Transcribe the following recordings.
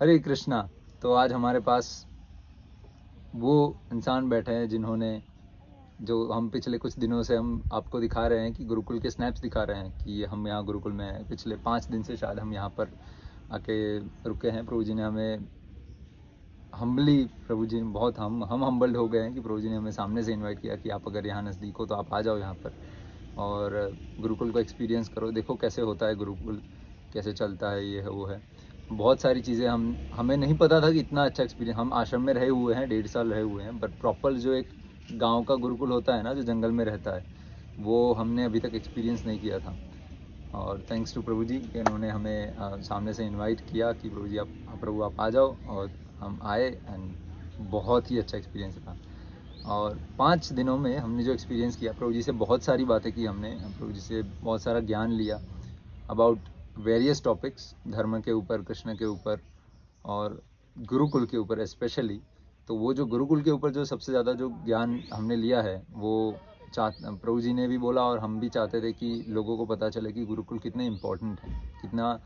हरे कृष्णा। तो आज हमारे पास वो इंसान बैठे हैं जिन्होंने, जो हम पिछले कुछ दिनों से हम आपको दिखा रहे हैं कि गुरुकुल के स्नैप्स दिखा रहे हैं कि हम यहाँ गुरुकुल में पिछले 5 दिन से शायद हम यहाँ पर आके रुके हैं। प्रभु जी ने हमें हम्बली, प्रभु जी ने बहुत हम हम्बल्ड हो गए हैं कि प्रभु जी ने हमें सामने से इन्वाइट किया कि आप अगर यहाँ नज़दीक हो तो आप आ जाओ यहाँ पर और गुरुकुल को एक्सपीरियंस करो, देखो कैसे होता है गुरुकुल, कैसे चलता है, ये है वो है। बहुत सारी चीज़ें हमें नहीं पता था कि इतना अच्छा एक्सपीरियंस। हम आश्रम में रहे हुए हैं, 1.5 साल रहे हुए हैं, बट प्रॉपर जो एक गांव का गुरुकुल होता है ना, जो जंगल में रहता है, वो हमने अभी तक एक्सपीरियंस नहीं किया था। और थैंक्स टू प्रभु जी कि उन्होंने हमें सामने से इनवाइट किया कि प्रभु आप आ जाओ, और हम आए एंड बहुत ही अच्छा एक्सपीरियंस था। और 5 दिनों में हमने जो एक्सपीरियंस किया, प्रभु जी से बहुत सारी बातें की हमने, प्रभु जी से बहुत सारा ज्ञान लिया अबाउट वेरियस टॉपिक्स, धर्म के ऊपर, कृष्ण के ऊपर और गुरुकुल के ऊपर स्पेशली। तो वो जो गुरुकुल के ऊपर जो सबसे ज़्यादा जो ज्ञान हमने लिया है वो प्रभु जी ने भी बोला और हम भी चाहते थे कि लोगों को पता चले कि गुरुकुल कितने इम्पोर्टेंट है, कितना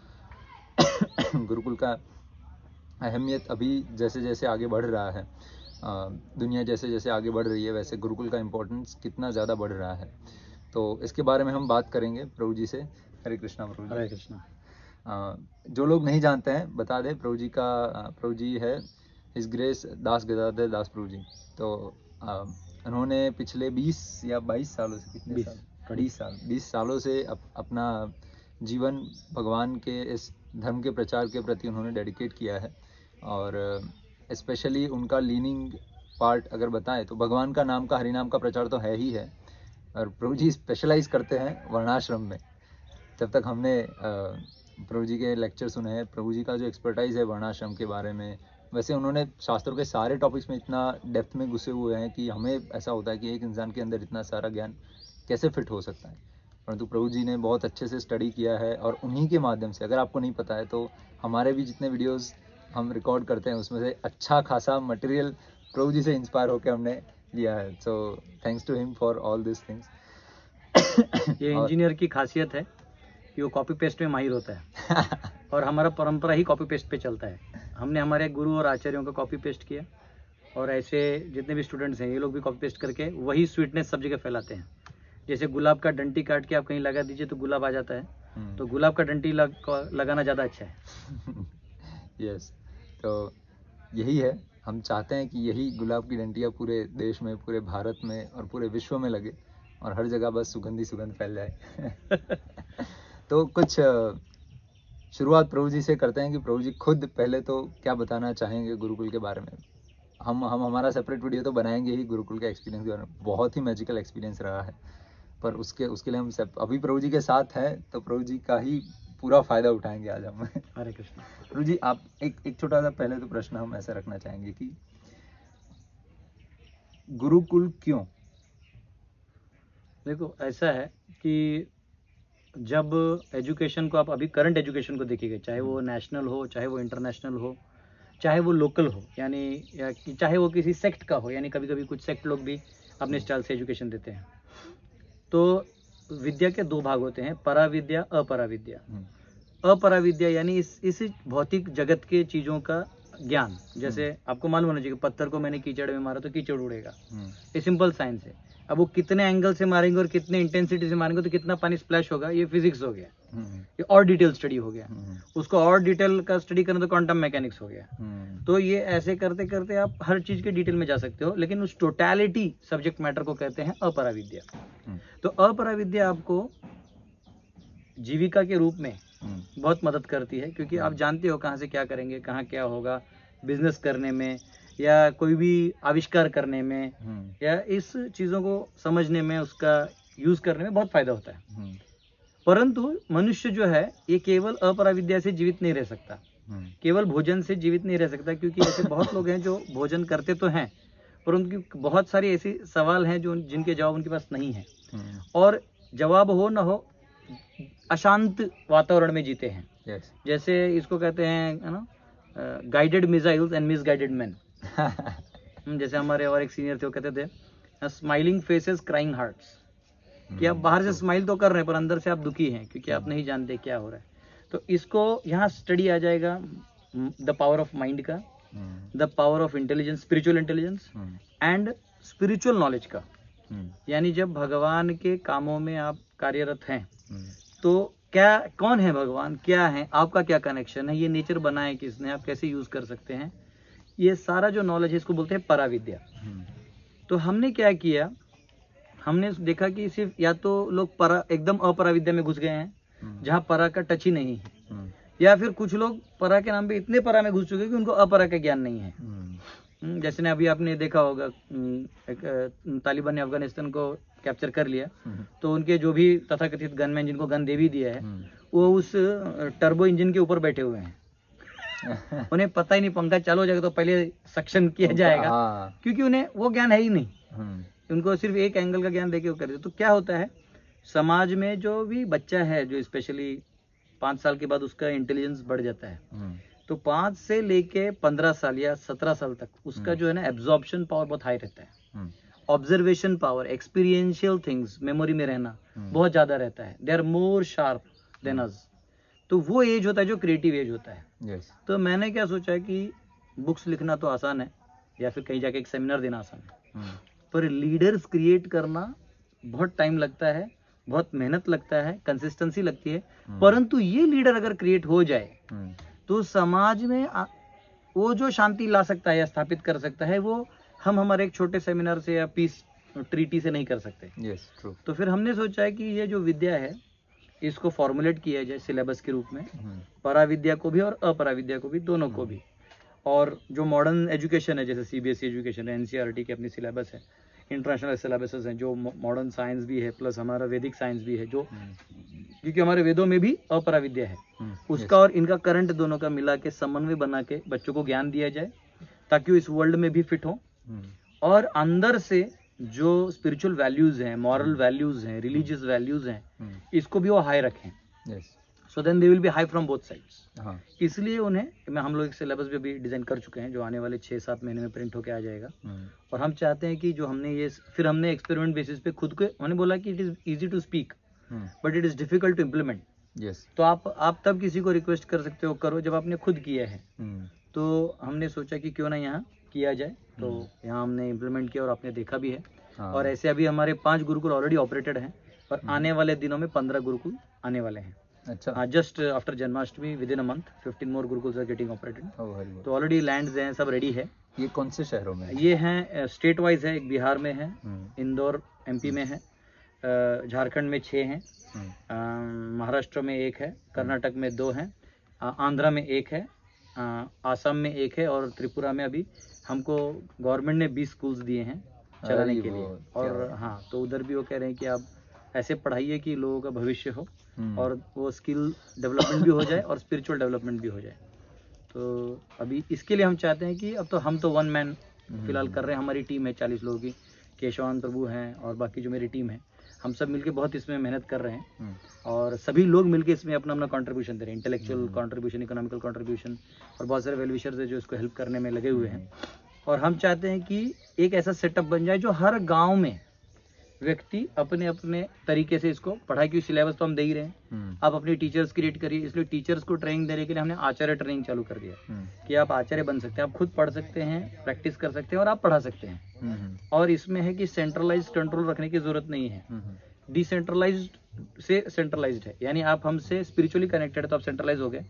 गुरुकुल का अहमियत अभी जैसे जैसे आगे बढ़ रहा है, दुनिया जैसे जैसे आगे बढ़ रही है वैसे गुरुकुल का इम्पोर्टेंस कितना ज़्यादा बढ़ रहा है। तो इसके बारे में हम बात करेंगे प्रभु जी से। हरे कृष्णा प्रभु जी। हरे कृष्णा। जो लोग नहीं जानते हैं बता दें, प्रभु जी है हिज ग्रेस दास गदाधर दास प्रभु जी। तो उन्होंने पिछले 20 या 22 सालों से, कितने साल, 20 सालों से अपना जीवन भगवान के इस धर्म के प्रचार के प्रति उन्होंने डेडिकेट किया है। और स्पेशली उनका लीनिंग पार्ट अगर बताएं तो भगवान का नाम का, हरिनाम का प्रचार तो है ही है, और प्रभु जी स्पेशलाइज करते हैं वर्णाश्रम में। जब तक हमने प्रभु जी के लेक्चर सुने हैं, प्रभु जी का जो एक्सपर्टाइज है वर्णाश्रम के बारे में, वैसे उन्होंने शास्त्रों के सारे टॉपिक्स में इतना डेप्थ में घुसे हुए हैं कि हमें ऐसा होता है कि एक इंसान के अंदर इतना सारा ज्ञान कैसे फिट हो सकता है, परंतु प्रभु जी ने बहुत अच्छे से स्टडी किया है। और उन्हीं के माध्यम से, अगर आपको नहीं पता है तो हमारे भी जितने वीडियोज़ हम रिकॉर्ड करते हैं उसमें से अच्छा खासा मटेरियल प्रभु जी से इंस्पायर होकर हमने लिया है। So thanks to him for all this things. ये इंजीनियर की खासियत है कि वो कॉपी पेस्ट में माहिर होता है और हमारा परंपरा ही कॉपी पेस्ट पे चलता है। हमने हमारे गुरु और आचार्यों का कॉपी पेस्ट किया और ऐसे जितने भी स्टूडेंट्स हैं ये लोग भी कॉपी पेस्ट करके वही स्वीटनेस सब जगह फैलाते हैं। जैसे गुलाब का डंटी काट के आप कहीं लगा दीजिए तो गुलाब आ जाता है, तो गुलाब का डंटी लगाना ज़्यादा अच्छा है। यस, तो यही है, हम चाहते हैं कि यही गुलाब की डंटियाँ पूरे देश में, पूरे भारत में और पूरे विश्व में लगे और हर जगह बस सुगंधी सुगंध फैल जाए। तो कुछ शुरुआत प्रभु जी से करते हैं कि प्रभु जी खुद पहले तो क्या बताना चाहेंगे गुरुकुल के बारे में। हम हमारा सेपरेट वीडियो तो बनाएंगे ही गुरुकुल के एक्सपीरियंस के बारे में, बहुत ही मैजिकल एक्सपीरियंस रहा है, पर उसके लिए हम अभी प्रभु जी के साथ हैं तो प्रभु जी का ही पूरा फ़ायदा उठाएंगे आज हम। हरे कृष्ण। प्रभु जी, आप एक छोटा सा पहले तो प्रश्न हम ऐसा रखना चाहेंगे कि गुरुकुल क्यों? देखो ऐसा है कि जब एजुकेशन को आप अभी करंट एजुकेशन को देखिएगा, चाहे वो नेशनल हो, चाहे वो इंटरनेशनल हो, चाहे वो लोकल हो, यानी चाहे वो किसी सेक्ट का हो, यानी कभी कभी कुछ सेक्ट लोग भी अपने स्टाइल से एजुकेशन देते हैं। तो विद्या के 2 भाग होते हैं, पराविद्या, अपराविद्या। अपराविद्या यानी इस भौतिक जगत के चीज़ों का ज्ञान, जैसे आपको मालूम होना चाहिए पत्थर को मैंने कीचड़ में मारा तो कीचड़ उड़ेगा, ये सिंपल साइंस है। अब वो कितने एंगल से मारेंगे और कितने इंटेंसिटी से मारेंगे तो कितना पानी स्प्लैश होगा, ये फिजिक्स हो गया, ये और डिटेल स्टडी हो गया। उसको और डिटेल का स्टडी करना तो क्वांटम मैकेनिक्स हो गया। तो ये ऐसे करते करते आप हर चीज के डिटेल में जा सकते हो, लेकिन उस टोटैलिटी सब्जेक्ट मैटर को कहते हैं अपराविद्या। तो अपराविद्या आपको जीविका के रूप में बहुत मदद करती है, क्योंकि आप जानते हो कहाँ से क्या करेंगे, कहाँ क्या होगा, बिजनेस करने में या कोई भी आविष्कार करने में या इस चीज़ों को समझने में, उसका यूज़ करने में बहुत फायदा होता है। परंतु मनुष्य जो है ये केवल अपराविद्या से जीवित नहीं रह सकता, केवल भोजन से जीवित नहीं रह सकता, क्योंकि ऐसे बहुत लोग हैं जो भोजन करते तो हैं पर उनकी बहुत सारी ऐसी सवाल हैं जो जिनके जवाब उनके पास नहीं है, और जवाब हो ना हो अशांत वातावरण में जीते हैं। yes. जैसे इसको कहते हैं ना guided missiles and misguided man. जैसे हमारे और एक सीनियर थे, वो कहते थे स्माइलिंग फेसेस क्राइंग हार्ट्स, कि आप बाहर से स्माइल तो कर रहे हैं पर अंदर से आप दुखी हैं, क्योंकि आप नहीं जानते क्या हो रहा है। तो इसको यहाँ स्टडी आ जाएगा, द पावर ऑफ माइंड का, the power of intelligence, spiritual intelligence and spiritual knowledge का. यानी जब भगवान के कामों में आप कार्यरत हैं तो क्या, कौन है भगवान, क्या है आपका, क्या कनेक्शन है, ये नेचर बनाए किसने, आप कैसे यूज कर सकते हैं, ये सारा जो नॉलेज है इसको बोलते हैं पराविद्या. तो हमने क्या किया, हमने देखा कि सिर्फ या तो लोग परा एकदम अपराविद्या में घुस गए हैं जहाँ परा का टच ही नहीं है, या फिर कुछ लोग परा के नाम पे इतने परा में घुस चुके हैं कि उनको अपरा का ज्ञान नहीं है. जैसे ने अभी आपने देखा होगा तालिबान ने अफगानिस्तान को कैप्चर कर लिया, तो उनके जो भी तथाकथित गनमैन जिनको गन दे भी दिया है वो उस टर्बो इंजन के ऊपर बैठे हुए हैं. उन्हें पता ही नहीं पंखा चालू हो जाएगा तो पहले सक्शन किया जाएगा, क्योंकि उन्हें वो ज्ञान है ही नहीं, उनको सिर्फ एक एंगल का ज्ञान देके वो करते. तो क्या होता है समाज में जो भी बच्चा है, जो स्पेशली 5 साल के बाद उसका इंटेलिजेंस बढ़ जाता है, तो 5 से लेके 15 साल या 17 साल तक उसका जो है ना एब्जॉर्प्शन पावर बहुत हाई रहता है, observation power, experiential things, memory में रहना बहुत ज्यादा रहता है, they are more sharp than us. तो वो एज होता है जो क्रिएटिव एज होता है. yes. तो मैंने क्या सोचा है कि बुक्स लिखना तो आसान है या फिर कहीं जाके एक सेमिनार देना आसान है, पर लीडर्स क्रिएट करना बहुत टाइम लगता है, बहुत मेहनत लगता है, कंसिस्टेंसी लगती है. परंतु ये लीडर अगर क्रिएट हो जाए तो समाज में वो जो शांति ला सकता है या स्थापित कर सकता है वो हम हमारे एक छोटे सेमिनार से या पीस ट्रीटी से नहीं कर सकते. yes, true. तो फिर हमने सोचा है कि ये जो विद्या है इसको फॉर्मुलेट किया जाए सिलेबस के रूप में, पराविद्या को भी और अपराविद्या को भी, दोनों को भी. और जो मॉडर्न एजुकेशन है जैसे सीबीएसई एजुकेशन है, एनसीईआरटी के अपने सिलेबस है, इंटरनेशनल सिलेबसेस हैं, जो मॉडर्न साइंस भी है प्लस हमारा वैदिक साइंस भी है, जो क्योंकि हमारे वेदों में भी अपराविद्या है, उसका और इनका करंट दोनों का मिला के समन्वय बना के बच्चों को ज्ञान दिया जाए ताकि वो इस वर्ल्ड में भी फिट हो और अंदर से जो स्पिरिचुअल वैल्यूज हैं, मॉरल वैल्यूज हैं, रिलीजियस वैल्यूज हैं, इसको भी वो हाई रखें. So then they will be high from both sides. इसलिए उन्हें हम लोग एक सिलेबस भी अभी डिजाइन कर चुके हैं जो आने वाले 6-7 महीने में प्रिंट होके आ जाएगा. और हम चाहते हैं कि जो हमने ये फिर हमने एक्सपेरिमेंट बेसिस पे खुद को हमने बोला कि it is easy to speak but it is difficult to implement. तो आप तब किसी को रिक्वेस्ट कर सकते हो करो जब आपने खुद किया है. तो हमने सोचा कि क्यों ना यहाँ किया जाए, तो यहाँ हमने इम्प्लीमेंट किया और आपने देखा भी है. और ऐसे अभी हमारे 5 गुरुकुल ऑलरेडी ऑपरेटेड हैं और आने वाले दिनों में 15 गुरुकुल आने वाले हैं. अच्छा, just after Janmashtami with in a month 15 more gurukuls are getting operated. तो ऑलरेडी लैंड्स हैं, सब रेडी है. ये कौन से शहरों में? ये हैं स्टेट वाइज है, एक बिहार में है, इंदौर MP में है, झारखंड में 6 हैं, महाराष्ट्र में 1 है, कर्नाटक में 2 हैं, आंध्रा में 1 है, आसाम में 1 है और त्रिपुरा में अभी हमको गवर्नमेंट ने 20 स्कूल्स दिए हैं चलाने के लिए. और हाँ, तो उधर भी वो कह रहे हैं कि आप ऐसे पढ़ाइए कि लोगों का भविष्य हो और वो स्किल डेवलपमेंट भी हो जाए और स्पिरिचुअल डेवलपमेंट भी हो जाए. तो अभी इसके लिए हम चाहते हैं कि अब तो हम तो 1 मैन फिलहाल कर रहे हैं. हमारी टीम है 40 लोगों की, केशवन प्रभु हैं और बाकी जो मेरी टीम है, हम सब मिलके बहुत इसमें मेहनत कर रहे हैं और सभी लोग मिलके इसमें अपना अपना कंट्रीब्यूशन दे रहे हैं, इंटेलेक्चुअल कंट्रीब्यूशन, इकोनॉमिकल कंट्रीब्यूशन और बहुत सारे वेलविशर्स हैं जो इसको हेल्प करने में लगे हुए हैं. और हम चाहते हैं कि एक ऐसा सेटअप बन जाए जो हर गांव में व्यक्ति अपने अपने तरीके से इसको पढ़ाई, क्योंकि सिलेबस तो हम दे ही रहे हैं. आप अपने टीचर्स क्रिएट करिए, इसलिए टीचर्स को ट्रेनिंग देने के लिए हमने आचार्य ट्रेनिंग चालू कर दिया कि आप आचार्य बन सकते हैं, आप खुद पढ़ सकते हैं, प्रैक्टिस कर सकते हैं और आप पढ़ा सकते हैं. और इसमें है कि सेंट्रलाइज कंट्रोल रखने की जरूरत नहीं है, डिसेंट्रलाइज से सेंट्रलाइज है. यानी आप हमसे स्पिरिचुअली कनेक्टेड तो आप सेंट्रलाइज हो गए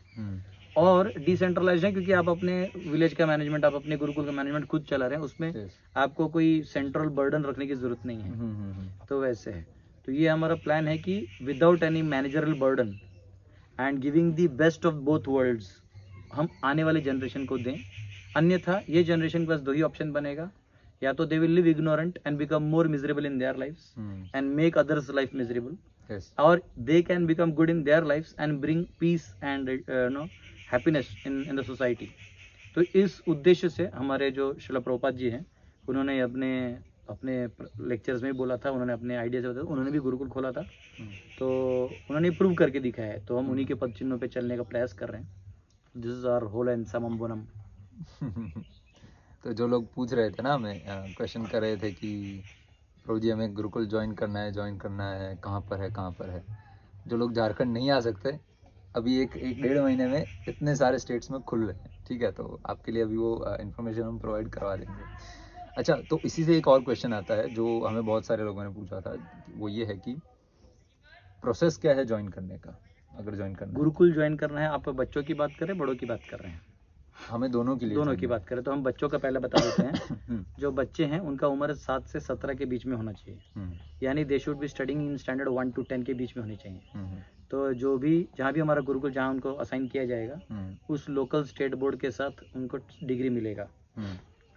और डिसेंट्रलाइज है क्योंकि आप अपने विलेज का मैनेजमेंट, आप अपने गुरुकुल का मैनेजमेंट खुद चला रहे हैं, उसमें आपको कोई सेंट्रल बर्डन रखने की जरूरत नहीं है. तो वैसे है, तो ये हमारा प्लान है कि without any managerial burden and giving the best of both worlds हम आने वाले जनरेशन को दें. अन्यथा ये जनरेशन के पास 2 ही ऑप्शन बनेगा, या तो they will live ignorant and become more miserable in their lives and make others life miserable, और they can become good in their lives and bring peace and no happiness in the society. तो इस उद्देश्य से हमारे जो शिला प्रभुपाद जी हैं, उन्होंने अपने अपने लेक्चर्स में बोला था, उन्होंने अपने आइडिया से बताया, उन्होंने भी गुरुकुल खोला था तो उन्होंने प्रूव करके दिखाया है. तो हम उन्हीं के पद चिन्हों पर चलने का प्रयास कर रहे हैं. This is our whole and summum bonum. तो जो लोग पूछ रहे थे ना, हमें क्वेश्चन कर रहे थे कि प्रभु जी हमें गुरुकुल ज्वाइन करना है, कहाँ पर है. जो लोग झारखंड नहीं आ सकते, अभी 1-1.5 महीने में इतने सारे स्टेट्स में खुल रहे हैं. ठीक है, तो आपके लिए अभी वो इन्फॉर्मेशन हम प्रोवाइड करवा देंगे। अच्छा, तो इसी से एक और क्वेश्चन आता है जो हमें बहुत सारे लोगों ने पूछा था, वो ये है कि प्रोसेस क्या है ज्वाइन करने का, अगर ज्वाइन करना गुरुकुल ज्वाइन करना है। आप बच्चों की बात करें, बड़ों की बात कर रहे हैं? हमें दोनों के लिए, दोनों की बात करें तो हम बच्चों का पहले बता देते हैं। जो बच्चे हैं उनका उम्र 7 से 17 के बीच में होना चाहिए, यानी they should be studying in standard 1 to 10 के बीच में होनी चाहिए। तो जो भी, जहाँ भी हमारा गुरुकुल जहाँ उनको असाइन किया जाएगा उस लोकल स्टेट बोर्ड के साथ उनको डिग्री मिलेगा,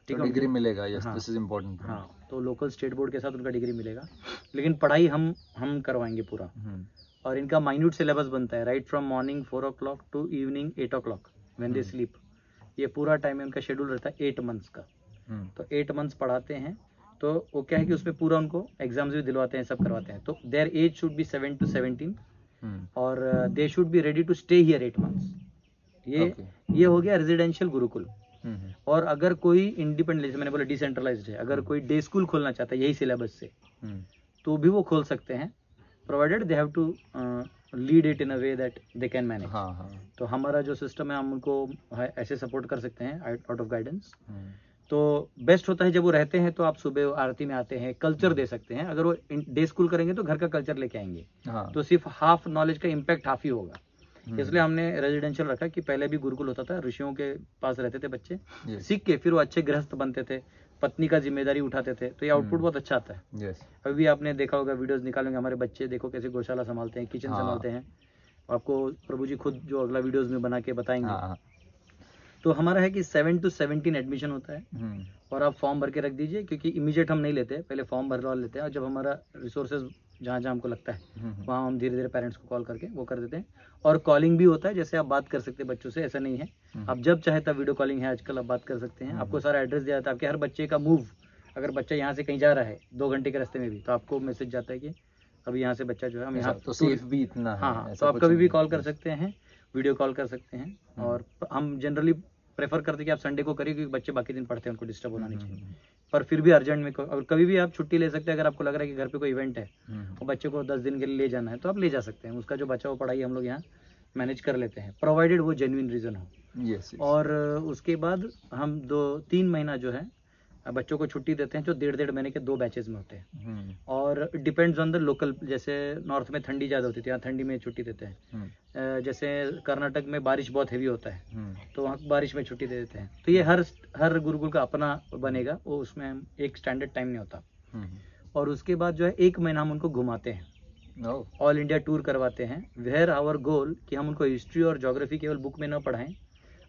ठीक है, डिग्री मिलेगा। Yes, this is important. हाँ, तो लोकल स्टेट बोर्ड के साथ उनका डिग्री मिलेगा, लेकिन पढ़ाई हम करवाएंगे पूरा, और इनका माइन्यूट सिलेबस बनता है, right from morning 4 o'clock to evening 8 o'clock when they sleep. ये पूरा टाइम उनका शेड्यूल रहता है 8 months का। तो 8 months पढ़ाते हैं, तो वो क्या है कि उसमें पूरा उनको एग्जाम्स भी दिलवाते हैं, सब करवाते हैं। तो there age should be 7 to 17 और they should be ready to stay here 8 months। ये हो गया रेजिडेंशियल गुरुकुल। और अगर कोई इंडिपेंडेंट, जैसे मैंने बोला डिसेंट्रलाइज्ड है, अगर कोई डे स्कूल खोलना चाहता है यही सिलेबस से तो भी वो खोल सकते हैं, provided they have to lead it in a way that they can manage. तो हमारा जो सिस्टम है हम उनको ऐसे सपोर्ट कर सकते हैं आउट ऑफ गाइडेंस। तो बेस्ट होता है जब वो रहते हैं तो आप सुबह आरती में आते हैं, कल्चर दे सकते हैं। अगर वो डे स्कूल करेंगे तो घर का कल्चर लेके आएंगे, तो सिर्फ हाफ नॉलेज का इम्पैक्ट हाफ ही होगा। इसलिए हमने रेजिडेंशियल रखा कि पहले भी गुरुकुल होता था, ऋषियों के पास रहते थे बच्चे, सीख के फिर वो अच्छे गृहस्थ बनते थे, पत्नी का जिम्मेदारी उठाते थे, तो ये आउटपुट बहुत अच्छा आता है। अभी भी आपने देखा होगा, वीडियोस निकालेंगे हमारे बच्चे, देखो कैसे गौशाला संभालते हैं, किचन संभालते हैं। आपको प्रभु जी खुद जो अगला वीडियोस में बना के बताएंगे। तो हमारा है कि 7 to 17 एडमिशन होता है, और आप फॉर्म भर के रख दीजिए, क्योंकि इमीडिएट हम नहीं लेते, पहले फॉर्म भरवा लेते हैं, और जब हमारा रिसोर्सेज जहाँ जहाँ हमको लगता है वहाँ हम धीरे धीरे पेरेंट्स को कॉल करके वो कर देते हैं। और कॉलिंग भी होता है, जैसे आप बात कर सकते हैं बच्चों से, ऐसा नहीं है आप जब चाहे तब, वीडियो कॉलिंग है आजकल, आप बात कर सकते हैं। आपको सारा एड्रेस दिया जाता है, आपके हर बच्चे का मूव, अगर बच्चा यहाँ से कहीं जा रहा है 2 घंटे के रास्ते में भी, तो आपको मैसेज जाता है कि अभी यहाँ से बच्चा जो है हम यहाँ, तो सेफ भी इतना। हाँ, तो आप कभी भी कॉल कर सकते हैं, वीडियो कॉल कर सकते हैं। और हम जनरली प्रेफर करते कि आप संडे को करिए, क्योंकि बच्चे बाकी दिन पढ़ते हैं, उनको डिस्टर्ब होना नहीं चाहिए। पर फिर भी अर्जेंट में और कभी भी आप छुट्टी ले सकते हैं, अगर आपको लग रहा है कि घर पे कोई इवेंट है और बच्चे को 10 दिन के लिए ले जाना है तो आप ले जा सकते हैं। उसका जो बचा वो पढ़ाई हम लोग यहाँ मैनेज कर लेते हैं, प्रोवाइडेड वो जेन्युइन रीजन हो। yes. और उसके बाद हम 2-3 महीना जो है बच्चों को छुट्टी देते हैं, जो 1.5-1.5 महीने के 2 बैचेज में होते हैं। और डिपेंड्स ऑन द लोकल, जैसे नॉर्थ में ठंडी ज़्यादा होती है तो यहाँ ठंडी में छुट्टी देते हैं, जैसे कर्नाटक में बारिश बहुत हैवी होता है तो वहाँ बारिश में छुट्टी दे देते हैं। तो ये हर गुरुकुल का अपना बनेगा, वो उसमें एक स्टैंडर्ड टाइम नहीं होता। और उसके बाद जो है 1 महीना हम उनको घुमाते हैं, ऑल इंडिया टूर करवाते हैं। वेयर आवर गोल कि हम उनको हिस्ट्री और ज्योग्राफी केवल बुक में न पढ़ाएं,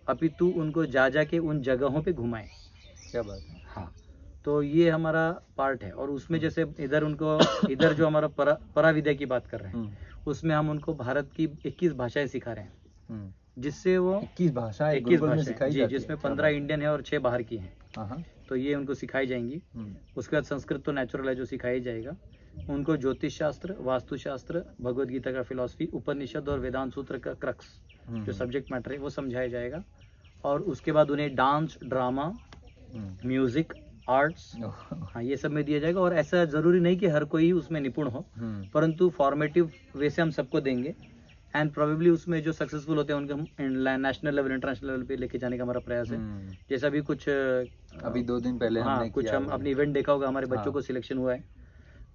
अपितु उनको जा के उन जगहों पे घुमाएं। क्या बात है। हाँ, तो ये हमारा पार्ट है। और उसमें जैसे इधर जो हमारा परा विद्या की बात कर रहे हैं, उसमें हम उनको भारत की 21 भाषाएं सिखा रहे हैं, जिससे वो 21 भाषाएं जी, जिसमें 15 इंडियन है और 6 बाहर की हैं। तो ये उनको सिखाई जाएंगी। उसके बाद संस्कृत तो नेचुरल है जो सिखाया जाएगा उनको, ज्योतिष शास्त्र, वास्तुशास्त्र, भगवद गीता का फिलॉसफी, उपनिषद और वेदांत सूत्र का क्रक्स जो सब्जेक्ट मैटर है वो समझाया जाएगा। और उसके बाद उन्हें डांस, ड्रामा, म्यूजिक, आर्ट्स, हाँ, ये सब में दिया जाएगा। और ऐसा जरूरी नहीं कि हर कोई उसमें निपुण हो, परंतु फॉर्मेटिव वे से हम सबको देंगे। एंड प्रोबेबली उसमें जो सक्सेसफुल होते हैं उनके हम नेशनल लेवल, इंटरनेशनल लेवल पे लेके जाने का हमारा प्रयास है। जैसा भी कुछ अभी 2 दिन पहले हमने कुछ हम अपने इवेंट देखा होगा, हमारे बच्चों को सिलेक्शन हुआ है,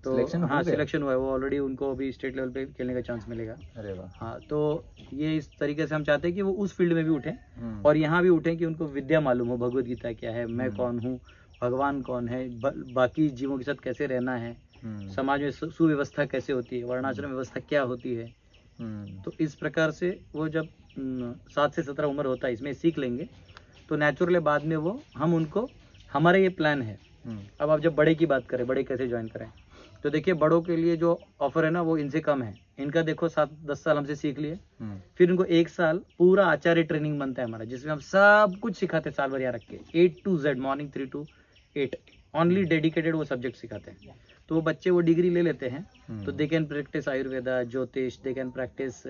तो सिलेक्शन हुआ है, वो ऑलरेडी उनको अभी स्टेट लेवल पे खेलने का चांस मिलेगा। अरे वाह। हाँ, तो ये इस तरीके से हम चाहते हैं कि वो उस फील्ड में भी उठें और यहाँ भी उठें कि उनको विद्या मालूम हो, भगवद गीता क्या है, मैं कौन हूँ, भगवान कौन है, बाकी जीवों के साथ कैसे रहना है, समाज में सुव्यवस्था कैसे होती है, वर्णाश्रम व्यवस्था क्या होती है। तो इस प्रकार से वो जब 7 से 17 उम्र होता है इसमें सीख लेंगे तो नेचुरली बाद में वो हम उनको, हमारा ये प्लान है। अब आप जब बड़े की बात करें, बड़े कैसे ज्वाइन करें, तो देखिए बड़ों के लिए जो ऑफर है ना वो इनसे कम है। इनका देखो 7-10 साल हमसे सीख लिए, फिर इनको 1 साल पूरा आचार्य ट्रेनिंग बनता है हमारा, जिसमें हम सब कुछ सिखाते हैं साल भर यहाँ रख के, A to Z, morning 3 to 8 only dedicated वो सब्जेक्ट सिखाते हैं। तो वो बच्चे वो डिग्री ले लेते हैं, तो दे कैन प्रैक्टिस आयुर्वेदा, ज्योतिष, they can practice,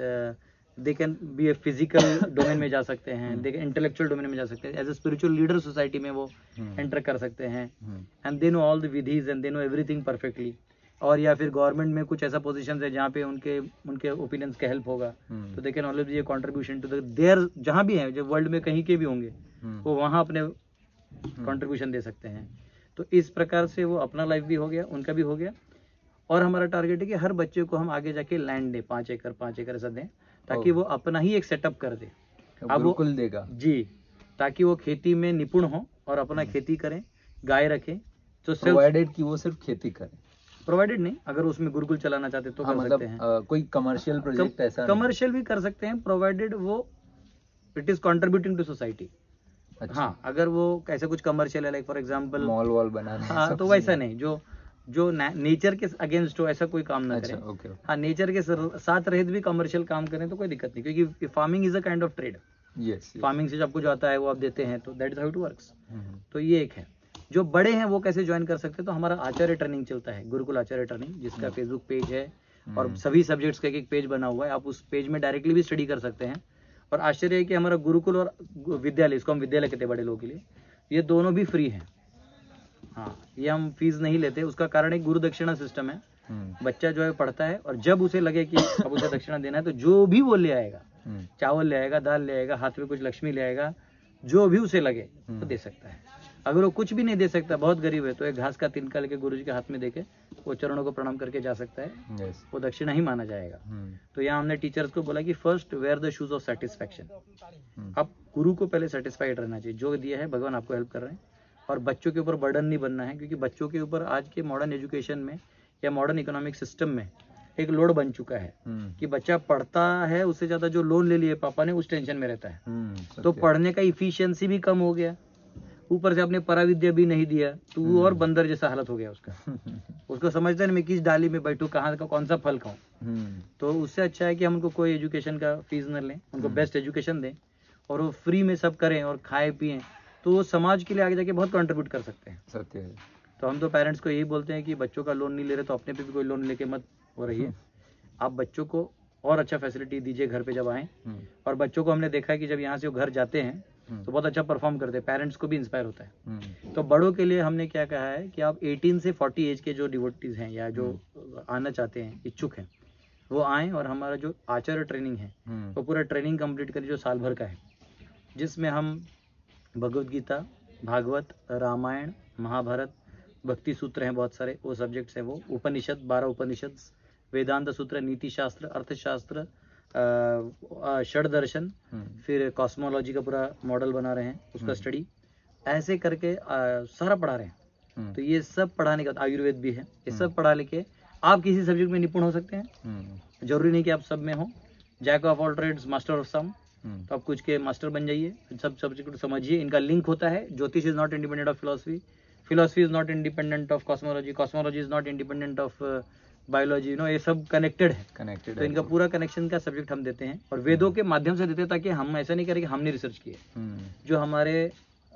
they can be a physical domain में जा सकते हैं, दे कैन इंटेलेक्चुअल डोमेन में जा सकते हैं, as a spiritual leader society में वो एंटर कर सकते हैं। And they know all the विधीज and they know everything perfectly. और या फिर गवर्नमेंट में कुछ ऐसा पोजीशन है जहाँ पे उनके उनके ओपिनियंस का हेल्प होगा, तो they can always be a contribution to there, जहाँ भी हैं, जब वर्ल्ड में कहीं के भी होंगे वो वहाँ अपने कंट्रीब्यूशन दे सकते हैं। तो इस प्रकार से वो अपना लाइफ भी हो गया, उनका भी हो गया। और हमारा टारगेट है कि हर बच्चे को हम आगे जाके लैंड दें, 5 एकड़ ऐसा दें, ताकि वो अपना ही एक सेटअप कर दे। अब वो कुल देगा जी, ताकि वो खेती में निपुण हो और अपना खेती करें, गाय रखें। तो प्रोवाइडेड कि वो सिर्फ खेती करें, प्रोवाइडेड नहीं, अगर उसमें गुरुकुल चलाना चाहते तो कर सकते हैं। कोई कमर्शियल प्रोजेक्ट ऐसा कमर्शियल भी कर सकते हैं, प्रोवाइडेड वो it is contributing to society. अच्छा। हाँ, अगर वो कैसे कुछ कमर्शियल है, like for example mall wall बनाना, हाँ, तो वैसा नहीं, जो जो नेचर के अगेंस्ट हो ऐसा कोई काम ना करें। ओके। हाँ, नेचर के साथ रहित भी कमर्शियल काम करें तो कोई दिक्कत नहीं, क्योंकि farming is a kind of trade. Yes, farming से जब कुछ आता है वो आप देते हैं, तो that is how it works. तो ये एक है। जो बड़े हैं वो कैसे ज्वाइन कर सकते हैं, तो हमारा आचार्य ट्रेनिंग चलता है, गुरुकुल आचार्य ट्रेनिंग, जिसका फेसबुक पेज है और सभी सब्जेक्ट्स का एक पेज बना हुआ है। आप उस पेज में डायरेक्टली भी स्टडी कर सकते हैं। और आश्चर्य है कि हमारा गुरुकुल और विद्यालय, इसको हम विद्यालय कहते हैं बड़े लोगों के लिए, ये दोनों भी फ्री हैं। हाँ, ये हम फीस नहीं लेते। उसका कारण एक गुरु दक्षिणा सिस्टम है। बच्चा जो है पढ़ता है, और जब उसे लगे कि अब उसे दक्षिणा देना है, तो जो भी वो ले आएगा, चावल ले आएगा, दाल ले आएगा, हाथ में कुछ लक्ष्मी ले आएगा, जो भी उसे लगे वो दे सकता है। अगर वो कुछ भी नहीं दे सकता, बहुत गरीब है, तो एक घास का तिनका लेके गुरुजी के हाथ में देके वो चरणों को प्रणाम करके जा सकता है। yes. वो दक्षिणा ही माना जाएगा। तो यहाँ हमने टीचर्स को बोला कि first wear the shoes of satisfaction. आप गुरु को पहले सेटिस्फाइड रहना चाहिए, जो दिया है भगवान आपको हेल्प कर रहे हैं। और बच्चों के ऊपर बर्डन नहीं बनना है, क्योंकि बच्चों के ऊपर आज के मॉडर्न एजुकेशन में या मॉडर्न इकोनॉमिक सिस्टम में एक लोड बन चुका है कि बच्चा पढ़ता है, उससे ज्यादा जो लोन ले लिए पापा ने उस टेंशन में रहता है। तो पढ़ने का इफिशियंसी भी कम हो गया, ऊपर से आपने पराविद्या भी नहीं दिया, तो वो और बंदर जैसा हालत हो गया उसका। उसको समझता नहीं मैं किस डाली में बैठू, कहाँ का कौन सा फल खाऊं। तो उससे अच्छा है कि हम उनको कोई एजुकेशन का फीस न लें, उनको बेस्ट एजुकेशन दें और वो फ्री में सब करें और खाए पिए, तो वो समाज के लिए आगे जाके बहुत कंट्रीब्यूट कर सकते हैं। सत्य है। तो हम तो पेरेंट्स को यही बोलते हैं कि बच्चों का लोन नहीं ले रहे तो अपने पे भी कोई लोन लेके मत हो रही है। आप बच्चों को और अच्छा फैसिलिटी दीजिए घर पे जब आए। और बच्चों को हमने देखा है कि जब यहाँ से वो घर जाते हैं तो बहुत अच्छा परफॉर्म करते हैं, पेरेंट्स को भी इंस्पायर होता है। तो बड़ों के लिए हमने क्या कहा है कि आप 18 से 40 एज के जो डिवोटीज हैं या जो आना चाहते हैं, इच्छुक हैं, वो आएँ। और हमारा जो आचार्य ट्रेनिंग है वो पूरा ट्रेनिंग कंप्लीट करें जो साल भर का है, जिसमें हम भगवद गीता, भागवत, रामायण, महाभारत, भक्ति सूत्र हैं बहुत सारे वो सब्जेक्ट्स हैं, वो उपनिषद, 12 उपनिषद, वेदांत सूत्र, नीति शास्त्र, अर्थशास्त्र, षड दर्शन, फिर कॉस्मोलॉजी का पूरा मॉडल बना रहे हैं, उसका स्टडी ऐसे करके सारा पढ़ा रहे हैं। तो ये सब पढ़ाने का, आयुर्वेद भी है, ये सब पढ़ा लेके आप किसी सब्जेक्ट में निपुण हो सकते हैं। जरूरी नहीं कि आप सब में हो। Jack of all trades, master of some, तो आप कुछ के मास्टर बन जाइए, सब सब्जेक्ट समझिए, इनका लिंक होता है। ज्योतिष is not independent of philosophy, philosophy is not independent of cosmology, cosmology is not independent of biology, no, ये सब कनेक्टेड है। तो इनका पूरा कनेक्शन का सब्जेक्ट हम देते हैं और वेदों के माध्यम से देते हैं, ताकि हम ऐसा नहीं करें कि हमने रिसर्च किए। जो हमारे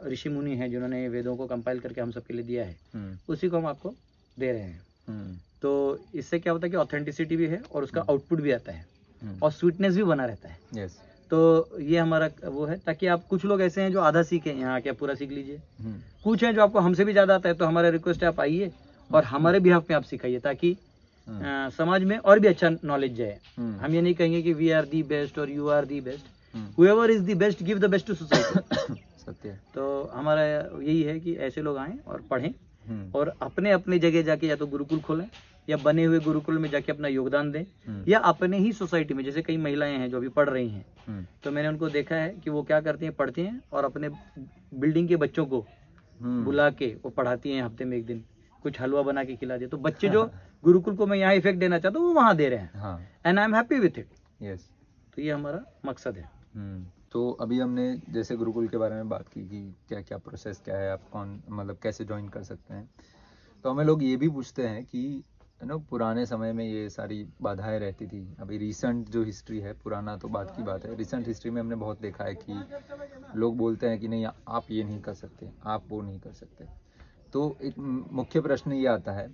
ऋषि मुनि हैं जिन्होंने वेदों को कंपाइल करके हम सबके लिए दिया है, उसी को हम आपको दे रहे हैं। तो इससे क्या होता है कि ऑथेंटिसिटी भी है और उसका आउटपुट भी आता है और स्वीटनेस भी बना रहता है। तो ये हमारा वो है, ताकि आप, कुछ लोग ऐसे हैं जो आधा सीखे, यहाँ आके आप पूरा सीख लीजिए। कुछ हैं जो आपको हमसे भी ज्यादा आता है, तो हमारा रिक्वेस्ट है आप आइए और हमारे बिहाफ में आप सिखाइए, ताकि समाज में और भी अच्छा नॉलेज जाए। हम ये नहीं कहेंगे कि वी आर दी बेस्ट और you are the best, whoever is the best give the best to society. सत्य। तो हमारा यही है कि ऐसे लोग आए और पढ़ें और अपने अपने जगह जाके या तो गुरुकुल खोलें या बने हुए गुरुकुल में जाके अपना योगदान दें, या अपने ही सोसाइटी में। जैसे कई महिलाएं हैं जो अभी पढ़ रही हैं, तो मैंने उनको देखा है कि वो क्या करती हैं, पढ़ती हैं और अपने बिल्डिंग के बच्चों को बुला के वो पढ़ाती हैं, हफ्ते में एक दिन कुछ हलवा बना के खिला दे। तो बच्चे जो गुरुकुल को मैं यहाँ इफेक्ट देना चाहता हूँ वो वहाँ दे रहे हैं, and I am happy with it. Yes, तो ये हमारा मकसद है। तो अभी हमने जैसे गुरुकुल के बारे में बात की कि क्या क्या प्रोसेस क्या है, आप कौन, मतलब कैसे ज्वाइन कर सकते हैं। तो हमें लोग ये भी पूछते हैं कि यू नो पुराने समय में ये सारी बाधाएं रहती थी, अभी रिसेंट जो हिस्ट्री है, पुराना तो बात की बात है, रिसेंट हिस्ट्री में हमने बहुत देखा है कि लोग बोलते हैं कि नहीं आप ये नहीं कर सकते, आप वो नहीं कर सकते। तो एक मुख्य प्रश्न ये आता है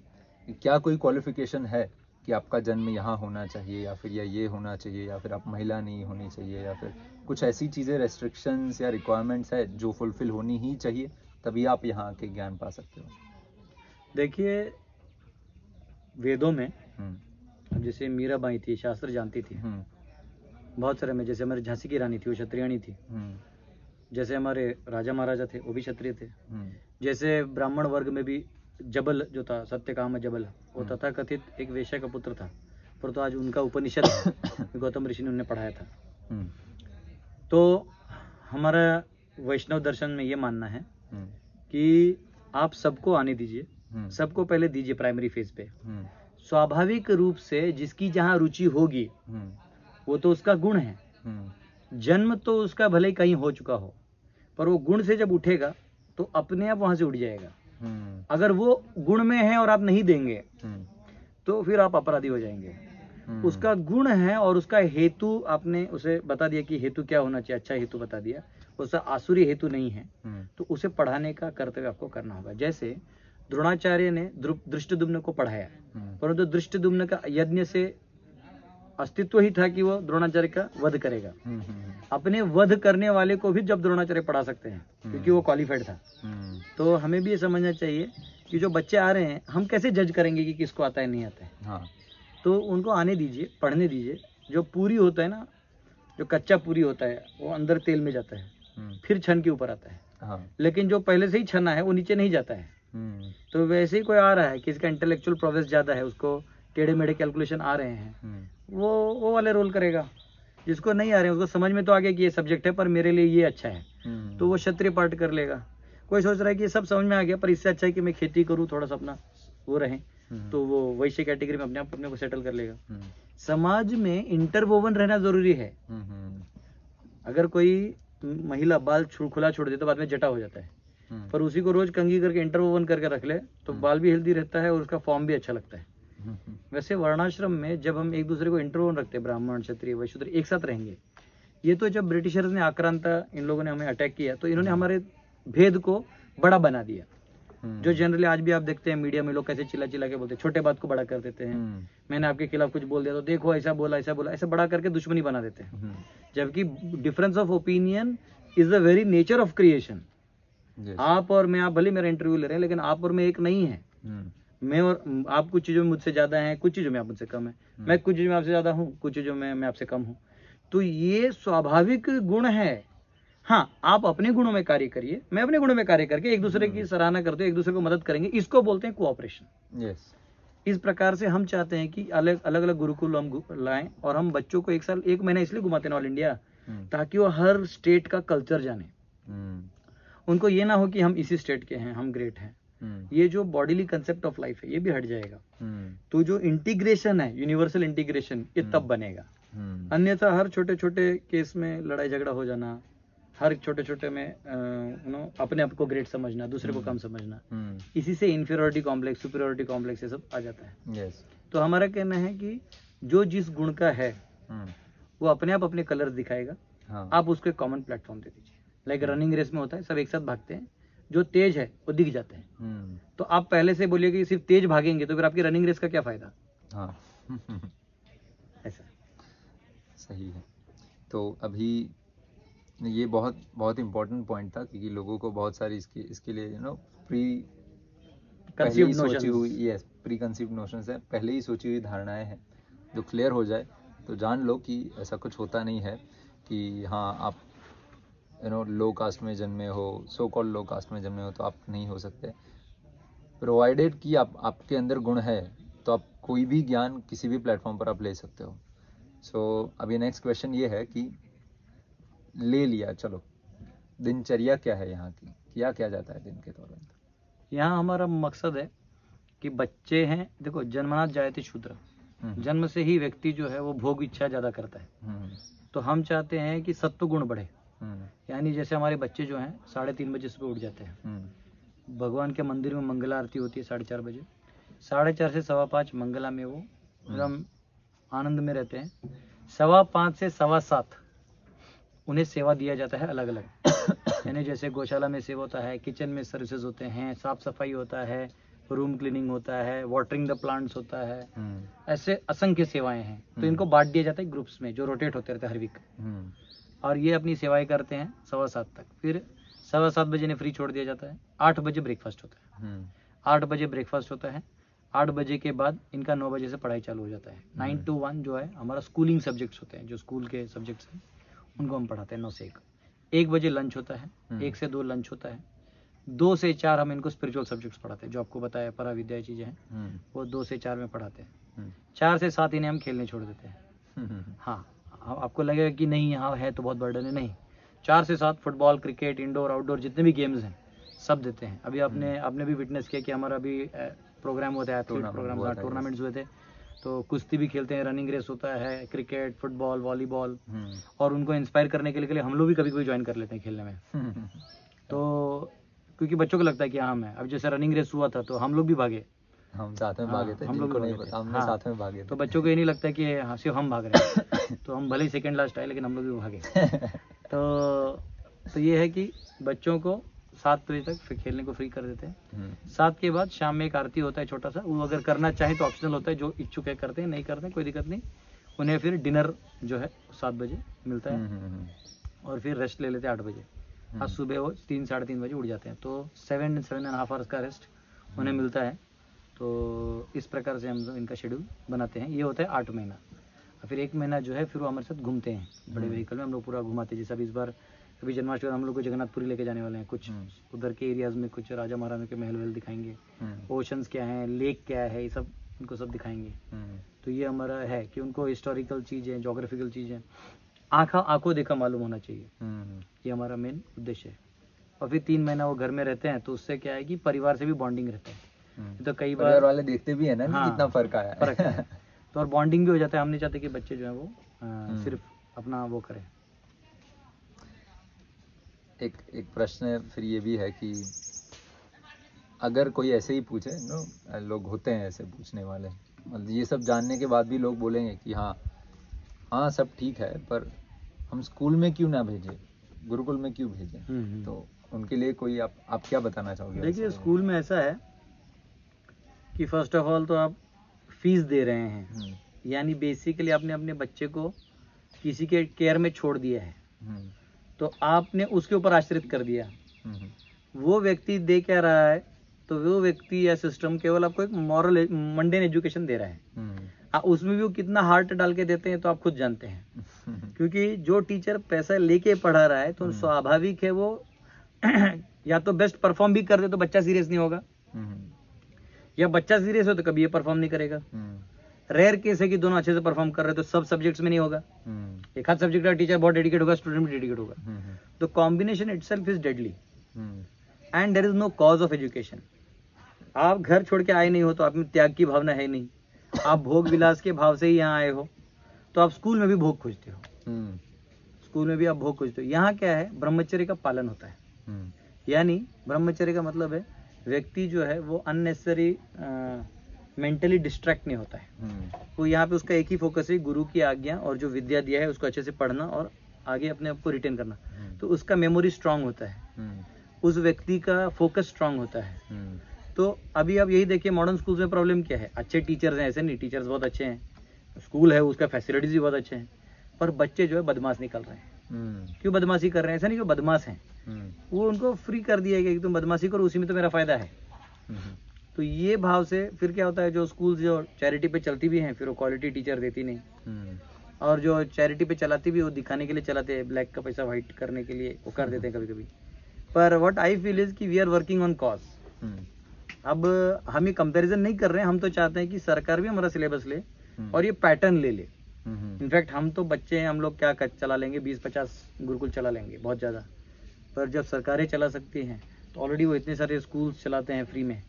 कि क्या कोई क्वालिफिकेशन है कि आपका जन्म यहाँ होना चाहिए, या फिर ये होना चाहिए, या फिर आप महिला नहीं होनी चाहिए, या फिर कुछ ऐसी चीज़ें, रेस्ट्रिक्शंस या रिक्वायरमेंट्स है जो फुलफिल होनी ही चाहिए तभी आप यहाँ आके ज्ञान पा सकते हो। देखिए, वेदों में जैसे मीराबाई थी, शास्त्र जानती थी, बहुत सारे में, जैसे हमारे झांसी की रानी थी, वो क्षत्रियाणी थी, जैसे हमारे राजा महाराजा थे वो भी क्षत्रिय थे, जैसे ब्राह्मण वर्ग में भी जबल जो था सत्य काम जबल वो तथा कथित एक वेश्या का पुत्र था, पर तो आज उनका उपनिषद गौतम ऋषि ने उन्हें पढ़ाया था। तो हमारा वैष्णव दर्शन में ये मानना है कि आप सबको आने दीजिए, सबको पहले दीजिए प्राइमरी फेज पे। स्वाभाविक रूप से जिसकी जहाँ रुचि होगी वो तो उसका गुण है, जन्म तो उसका भले कहीं हो चुका हो, पर वो गुण से जब उठेगा तो अपने आप वहां से उठ जाएगा। अगर वो गुण में है और आप नहीं देंगे तो फिर आप अपराधी हो जाएंगे। उसका गुण है और उसका हेतु आपने उसे बता दिया कि हेतु क्या होना चाहिए, अच्छा हेतु बता दिया, उसका आसुरी हेतु नहीं है तो उसे पढ़ाने का कर्तव्य आपको करना होगा। जैसे द्रोणाचार्य ने धृष्टद्युम्न को पढ़ाया, परंतु धृष्टद्युम्न का यज्ञ से अस्तित्व ही था कि वो द्रोणाचार्य का वध करेगा। अपने वध करने वाले को भी जब द्रोणाचार्य पढ़ा सकते हैं क्योंकि वो क्वालिफाइड था। तो हमें भी ये समझना चाहिए कि जो बच्चे आ रहे हैं हम कैसे जज करेंगे कि किसको आता है नहीं आता है। हाँ। तो उनको आने दीजिए, पढ़ने दीजिए। जो पूरी होता है ना, जो कच्चा पूरी होता है वो अंदर तेल में जाता है फिर छन के ऊपर आता है। हाँ। लेकिन जो पहले से ही छना है वो नीचे नहीं जाता है। तो वैसे ही कोई आ रहा है किसका इंटेलेक्चुअल प्रोग्रेस ज्यादा है, उसको टेढ़े मेढ़े कैलकुलेशन आ रहे हैं, वो वाले रोल करेगा। जिसको नहीं आ रहे उसको समझ में तो आ गया कि ये सब्जेक्ट है पर मेरे लिए ये अच्छा है तो वो क्षत्रिय पार्ट कर लेगा। कोई सोच रहा है कि ये सब समझ में आ गया पर इससे अच्छा है कि मैं खेती करूँ, थोड़ा सा अपना वो रहे, तो वो वैश्य कैटेगरी में अपने आप अपने को सेटल कर लेगा। समाज में इंटरवोवन रहना जरूरी है। अगर कोई महिला बाल खुला छोड़ दे तो बाद में जटा हो जाता है, पर उसी को रोज कंघी करके इंटरवोवन करके रख ले तो बाल भी हेल्दी रहता है और उसका फॉर्म भी अच्छा लगता है। वैसे वर्णाश्रम में जब हम एक दूसरे को इंटरवोवन रखते हैं, ब्राह्मण क्षत्रिय वैश्य एक साथ रहेंगे। ये तो जब ब्रिटिशर्स ने आक्रांता, इन लोगों ने हमें अटैक किया तो इन्होंने हमारे भेद को बड़ा बना दिया। जो जनरली आज भी आप देखते हैं मीडिया में लोग कैसे चिल्ला चिल्ला के बोलते हैं, छोटे बात को बड़ा कर देते हैं। मैंने आपके खिलाफ कुछ बोल दिया तो देखो ऐसा बोला ऐसा बोला, ऐसा बड़ा करके दुश्मनी बना देते हैं। जबकि difference of opinion is the very nature of creation. आप और मैं, आप भले मेरा इंटरव्यू ले रहे हैं लेकिन आप और मैं एक नहीं है। मैं और आप कुछ चीजों में मुझसे ज्यादा है, कुछ चीजों में आप मुझसे कम है, मैं कुछ चीजों में आपसे ज्यादा हूँ, कुछ चीजों में मैं आपसे कम हूँ। तो ये स्वाभाविक गुण है। हाँ, आप अपने गुणों में कार्य करिए, मैं अपने गुणों में कार्य करके एक दूसरे की सराहना करते हुए एक दूसरे को मदद करेंगे, इसको बोलते हैं कोऑपरेशन। यस। इस प्रकार से हम चाहते हैं कि अलग अलग गुरुकुल हम लाएं और हम बच्चों को एक साल एक महीना इसलिए घुमाते हैं ऑल इंडिया ताकि वो हर स्टेट का कल्चर जाने। उनको ये ना हो कि हम इसी स्टेट के हैं, हम ग्रेट हैं। ये जो बॉडीली कंसेप्ट ऑफ लाइफ है ये भी हट जाएगा। तो जो इंटीग्रेशन है, यूनिवर्सल इंटीग्रेशन, ये तब बनेगा। अन्यथा हर छोटे छोटे केस में लड़ाई झगड़ा हो जाना, हर छोटे छोटे में अपने आप को ग्रेट समझना, दूसरे को कम समझना, इसी से इन्फीरियोरिटी कॉम्प्लेक्स, सुपीरियोरिटी कॉम्प्लेक्स ये सब आ जाता है। Yes. तो हमारा कहना है कि जो जिस गुण का है वो अपने आप अपने कलर दिखाएगा। हाँ। आप उसको एक कॉमन प्लेटफॉर्म दे दीजिए। लाइक रनिंग रेस में होता है, सब एक साथ भागते हैं, जो तेज है वो दिख जाते हैं। तो आप पहले से बोलिए कि सिर्फ तेज भागेंगे तो फिर आपकी रनिंग रेस का क्या फायदा। हाँ। ऐसा सही है। तो अभी ये बहुत बहुत इंपॉर्टेंट पॉइंट था क्योंकि लोगों को बहुत सारी इसके लिए प्री कंसीव्ड सोची हुई प्री कंसीव्ड नोशंस है, पहले ही सोची हुई धारणाएं हैं। जो क्लियर हो जाए तो जान लो कि ऐसा कुछ होता नहीं है कि हाँ आप लो कास्ट में जन्मे हो, सो कॉल्ड लो कास्ट में जन्मे हो तो आप नहीं हो सकते। प्रोवाइडेड कि आपके अंदर गुण है तो आप कोई भी ज्ञान किसी भी प्लेटफॉर्म पर आप ले सकते हो। सो अभी नेक्स्ट क्वेश्चन ये है कि ले लिया, चलो दिनचर्या क्या है यहाँ की, क्या क्या जाता है दिन के दौरान। यहाँ हमारा मकसद है कि बच्चे हैं, देखो जन्मनाथ जायते शूद्र, जन्म से ही व्यक्ति जो है वो भोग इच्छा ज्यादा करता है। तो हम चाहते हैं कि सत्व गुण बढ़े, यानी जैसे हमारे बच्चे जो हैं 3:30 बजे सुबह उठ जाते हैं। भगवान के मंदिर में मंगला आरती होती है 4:30 बजे, 4:30 से 5:15 मंगला में वो एकदम आनंद में रहते हैं। 5:15 से 7:15 उन्हें सेवा दिया जाता है अलग अलग, यानी जैसे गौशाला में सेवा होता है, किचन में सर्विसेज होते हैं, साफ सफाई होता है, रूम क्लीनिंग होता है, वाटरिंग द प्लांट्स होता है, ऐसे असंख्य सेवाएं हैं। तो इनको बांट दिया जाता है ग्रुप्स में जो रोटेट होते रहते हैं हर वीक, और ये अपनी सेवाएं करते हैं 7:15 तक। फिर 7:15 बजे ने फ्री छोड़ दिया जाता है, 8 बजे ब्रेकफास्ट होता है, 8 बजे ब्रेकफास्ट होता है। 8 बजे के बाद इनका 9 बजे से पढ़ाई चालू हो जाता है। 9 to 1 जो है हमारा स्कूलिंग सब्जेक्ट्स होते हैं, जो स्कूल के सब्जेक्ट्स हैं उनको हम पढ़ाते हैं 9 से 1। 1 बजे लंच होता है, 1 से 2 लंच होता है, 2 से 4 हम इनको स्पिरिचुअल सब्जेक्ट्स पढ़ाते हैं जो आपको बताया पराविद्या चीजें हैं वो 2 से 4 में पढ़ाते हैं। 4 से 7 इन्हें हम खेलने छोड़ देते हैं। हाँ, आपको लगेगा कि नहीं यहाँ है तो बहुत बर्डन है, नहीं, 4 से 7 फुटबॉल, क्रिकेट, इंडोर, आउटडोर जितने भी गेम्स हैं सब देते हैं। अभी आपने भी विटनेस किया कि हमारा भी प्रोग्राम होता है, टूर्नामेंट्स हुए थे तो कुश्ती भी खेलते हैं, रनिंग रेस होता है, क्रिकेट, फुटबॉल, वॉलीबॉल, और उनको इंस्पायर करने के लिए हम लोग भी कभी कभी ज्वाइन कर लेते हैं खेलने में, तो क्योंकि बच्चों को लगता है कि हाँ मैं, अब जैसे रनिंग रेस हुआ था तो हम लोग भी भागे, हम साथ में भागे थे, हम लोग साथ में भागे, तो बच्चों को ये नहीं लगता कि सिर्फ हम भाग रहे हैं, तो हम भले ही सेकेंड लास्ट आए लेकिन हम लोग भी भागे। तो ये है कि बच्चों को 7 बजे तक फिर खेलने को फ्री कर देते हैं। 7 के बाद शाम में एक आरती होता है छोटा सा, वो अगर करना चाहे तो ऑप्शनल होता है, जो इच्छुक है करते हैं, नहीं करते हैं कोई दिक्कत नहीं। उन्हें फिर डिनर जो है 7 बजे मिलता है और फिर रेस्ट ले लेते हैं 8 बजे। आज सुबह वो 3 साढ़े 3 बजे उठ जाते हैं, तो 7 एंड 7.5 आवर्स का रेस्ट उन्हें मिलता है। तो इस प्रकार से हम इनका शेड्यूल बनाते हैं। ये होता है 8 महीना। फिर 1 महीना जो है फिर वो हमारे साथ घूमते हैं, बड़े व्हीकल में हम लोग पूरा घुमाते हैं। जैसे अभी इस बार अभी जन्माष्टमी हम लोग को जगन्नाथ पुरी लेके जाने वाले हैं, कुछ उधर के एरियाज में कुछ राजा महाराजा के महल वहल दिखाएंगे, ओशंस क्या है, लेक क्या है, ये सब उनको सब दिखाएंगे। तो ये हमारा है कि उनको हिस्टोरिकल चीजें, जोग्राफिकल चीजें आंखों देखा मालूम होना चाहिए, ये हमारा मेन उद्देश्य है। और फिर 3 महीना वो घर में रहते हैं, तो उससे क्या है कि परिवार से भी बॉन्डिंग रहता है। तो कई बार वाले देखते भी है ना कितना फर्क आया है, तो और बॉन्डिंग भी हो जाता है। हम नहीं चाहते कि बच्चे जो है वो सिर्फ अपना वो करें। एक प्रश्न फिर ये भी है कि अगर कोई ऐसे ही पूछे, नो लोग होते हैं ऐसे पूछने वाले, मतलब ये सब जानने के बाद भी लोग बोलेंगे कि हाँ सब ठीक है पर हम स्कूल में क्यों ना भेजें, गुरुकुल में क्यों भेजें, तो उनके लिए कोई आप क्या बताना चाहोगे? देखिए, स्कूल में ऐसा है कि फर्स्ट ऑफ ऑल तो आप फीस दे रहे हैं, यानी बेसिकली आपने अपने बच्चे को किसी के केयर में छोड़ दिया है, तो आपने उसके ऊपर आश्रित कर दिया। वो व्यक्ति दे क्या रहा है, तो वो व्यक्ति या सिस्टम केवल आपको एक मॉरल मंडेन एजुकेशन दे रहा है। उसमें भी वो कितना हार्ट डाल के देते हैं तो आप खुद जानते हैं, क्योंकि जो टीचर पैसा लेके पढ़ा रहा है तो स्वाभाविक है वो या तो बेस्ट परफॉर्म भी कर दे तो बच्चा सीरियस नहीं होगा, या बच्चा सीरियस हो तो कभी ये परफॉर्म नहीं करेगा। रेयर केस है कि दोनों अच्छे से परफॉर्म कर रहे तो सब सब्जेक्ट्स में नहीं होगा, एक आध सब्जेक्ट का टीचर बहुत डेडिकेट होगा, स्टूडेंट भी डेडिकेट होगा। तो combination itself is deadly and there is no cause of education. आप घर छोड़ के आए नहीं हो तो आप में त्याग की भावना है नहीं, आप भोग विलास के भाव से ही यहाँ आए हो, तो आप स्कूल में भी भोग खोजते हो। स्कूल में भी आप भोग खोजते हो। यहाँ क्या है, ब्रह्मचर्य का पालन होता है, यानी ब्रह्मचर्य का मतलब है व्यक्ति जो है वो अननेसेसरी मेंटली डिस्ट्रैक्ट नहीं होता है। तो यहाँ पे उसका एक ही फोकस है, गुरु की आज्ञा और जो विद्या दिया है उसको अच्छे से पढ़ना और आगे अपने आप को रिटेन करना। तो उसका मेमोरी स्ट्रांग होता है, उस व्यक्ति का फोकस स्ट्रांग होता है। तो अभी आप यही देखिए मॉडर्न स्कूल्स में प्रॉब्लम क्या है, अच्छे टीचर्स हैं, ऐसे नहीं, टीचर्स बहुत अच्छे हैं, स्कूल है उसका फैसिलिटीज भी बहुत अच्छे हैं, पर बच्चे जो है बदमाश निकल रहे हैं। क्यों बदमाशी कर रहे हैं, ऐसा नहीं जो बदमाश हैं, वो उनको फ्री कर दिया गया कि तुम बदमाशी करो, उसी में तो मेरा फायदा है। तो ये भाव से फिर क्या होता है, जो स्कूल जो चैरिटी पे चलती भी हैं फिर वो क्वालिटी टीचर देती नहीं, और जो चैरिटी पे चलाती भी वो दिखाने के लिए चलाते हैं, ब्लैक का पैसा व्हाइट करने के लिए वो कर देते हैं कभी कभी। पर व्हाट आई फील इज कि we are working on cause. अब हम ये कंपेरिजन नहीं कर रहे हैं, हम तो चाहते हैं कि सरकार भी हमारा सिलेबस ले और ये पैटर्न ले ले। इनफैक्ट हम तो बच्चे हैं, हम लोग क्या चला लेंगे, 20-50 गुरुकुल चला लेंगे बहुत ज़्यादा, पर जब सरकारें चला सकती हैं तो ऑलरेडी वो इतने सारे स्कूल्स चलाते हैं फ्री में,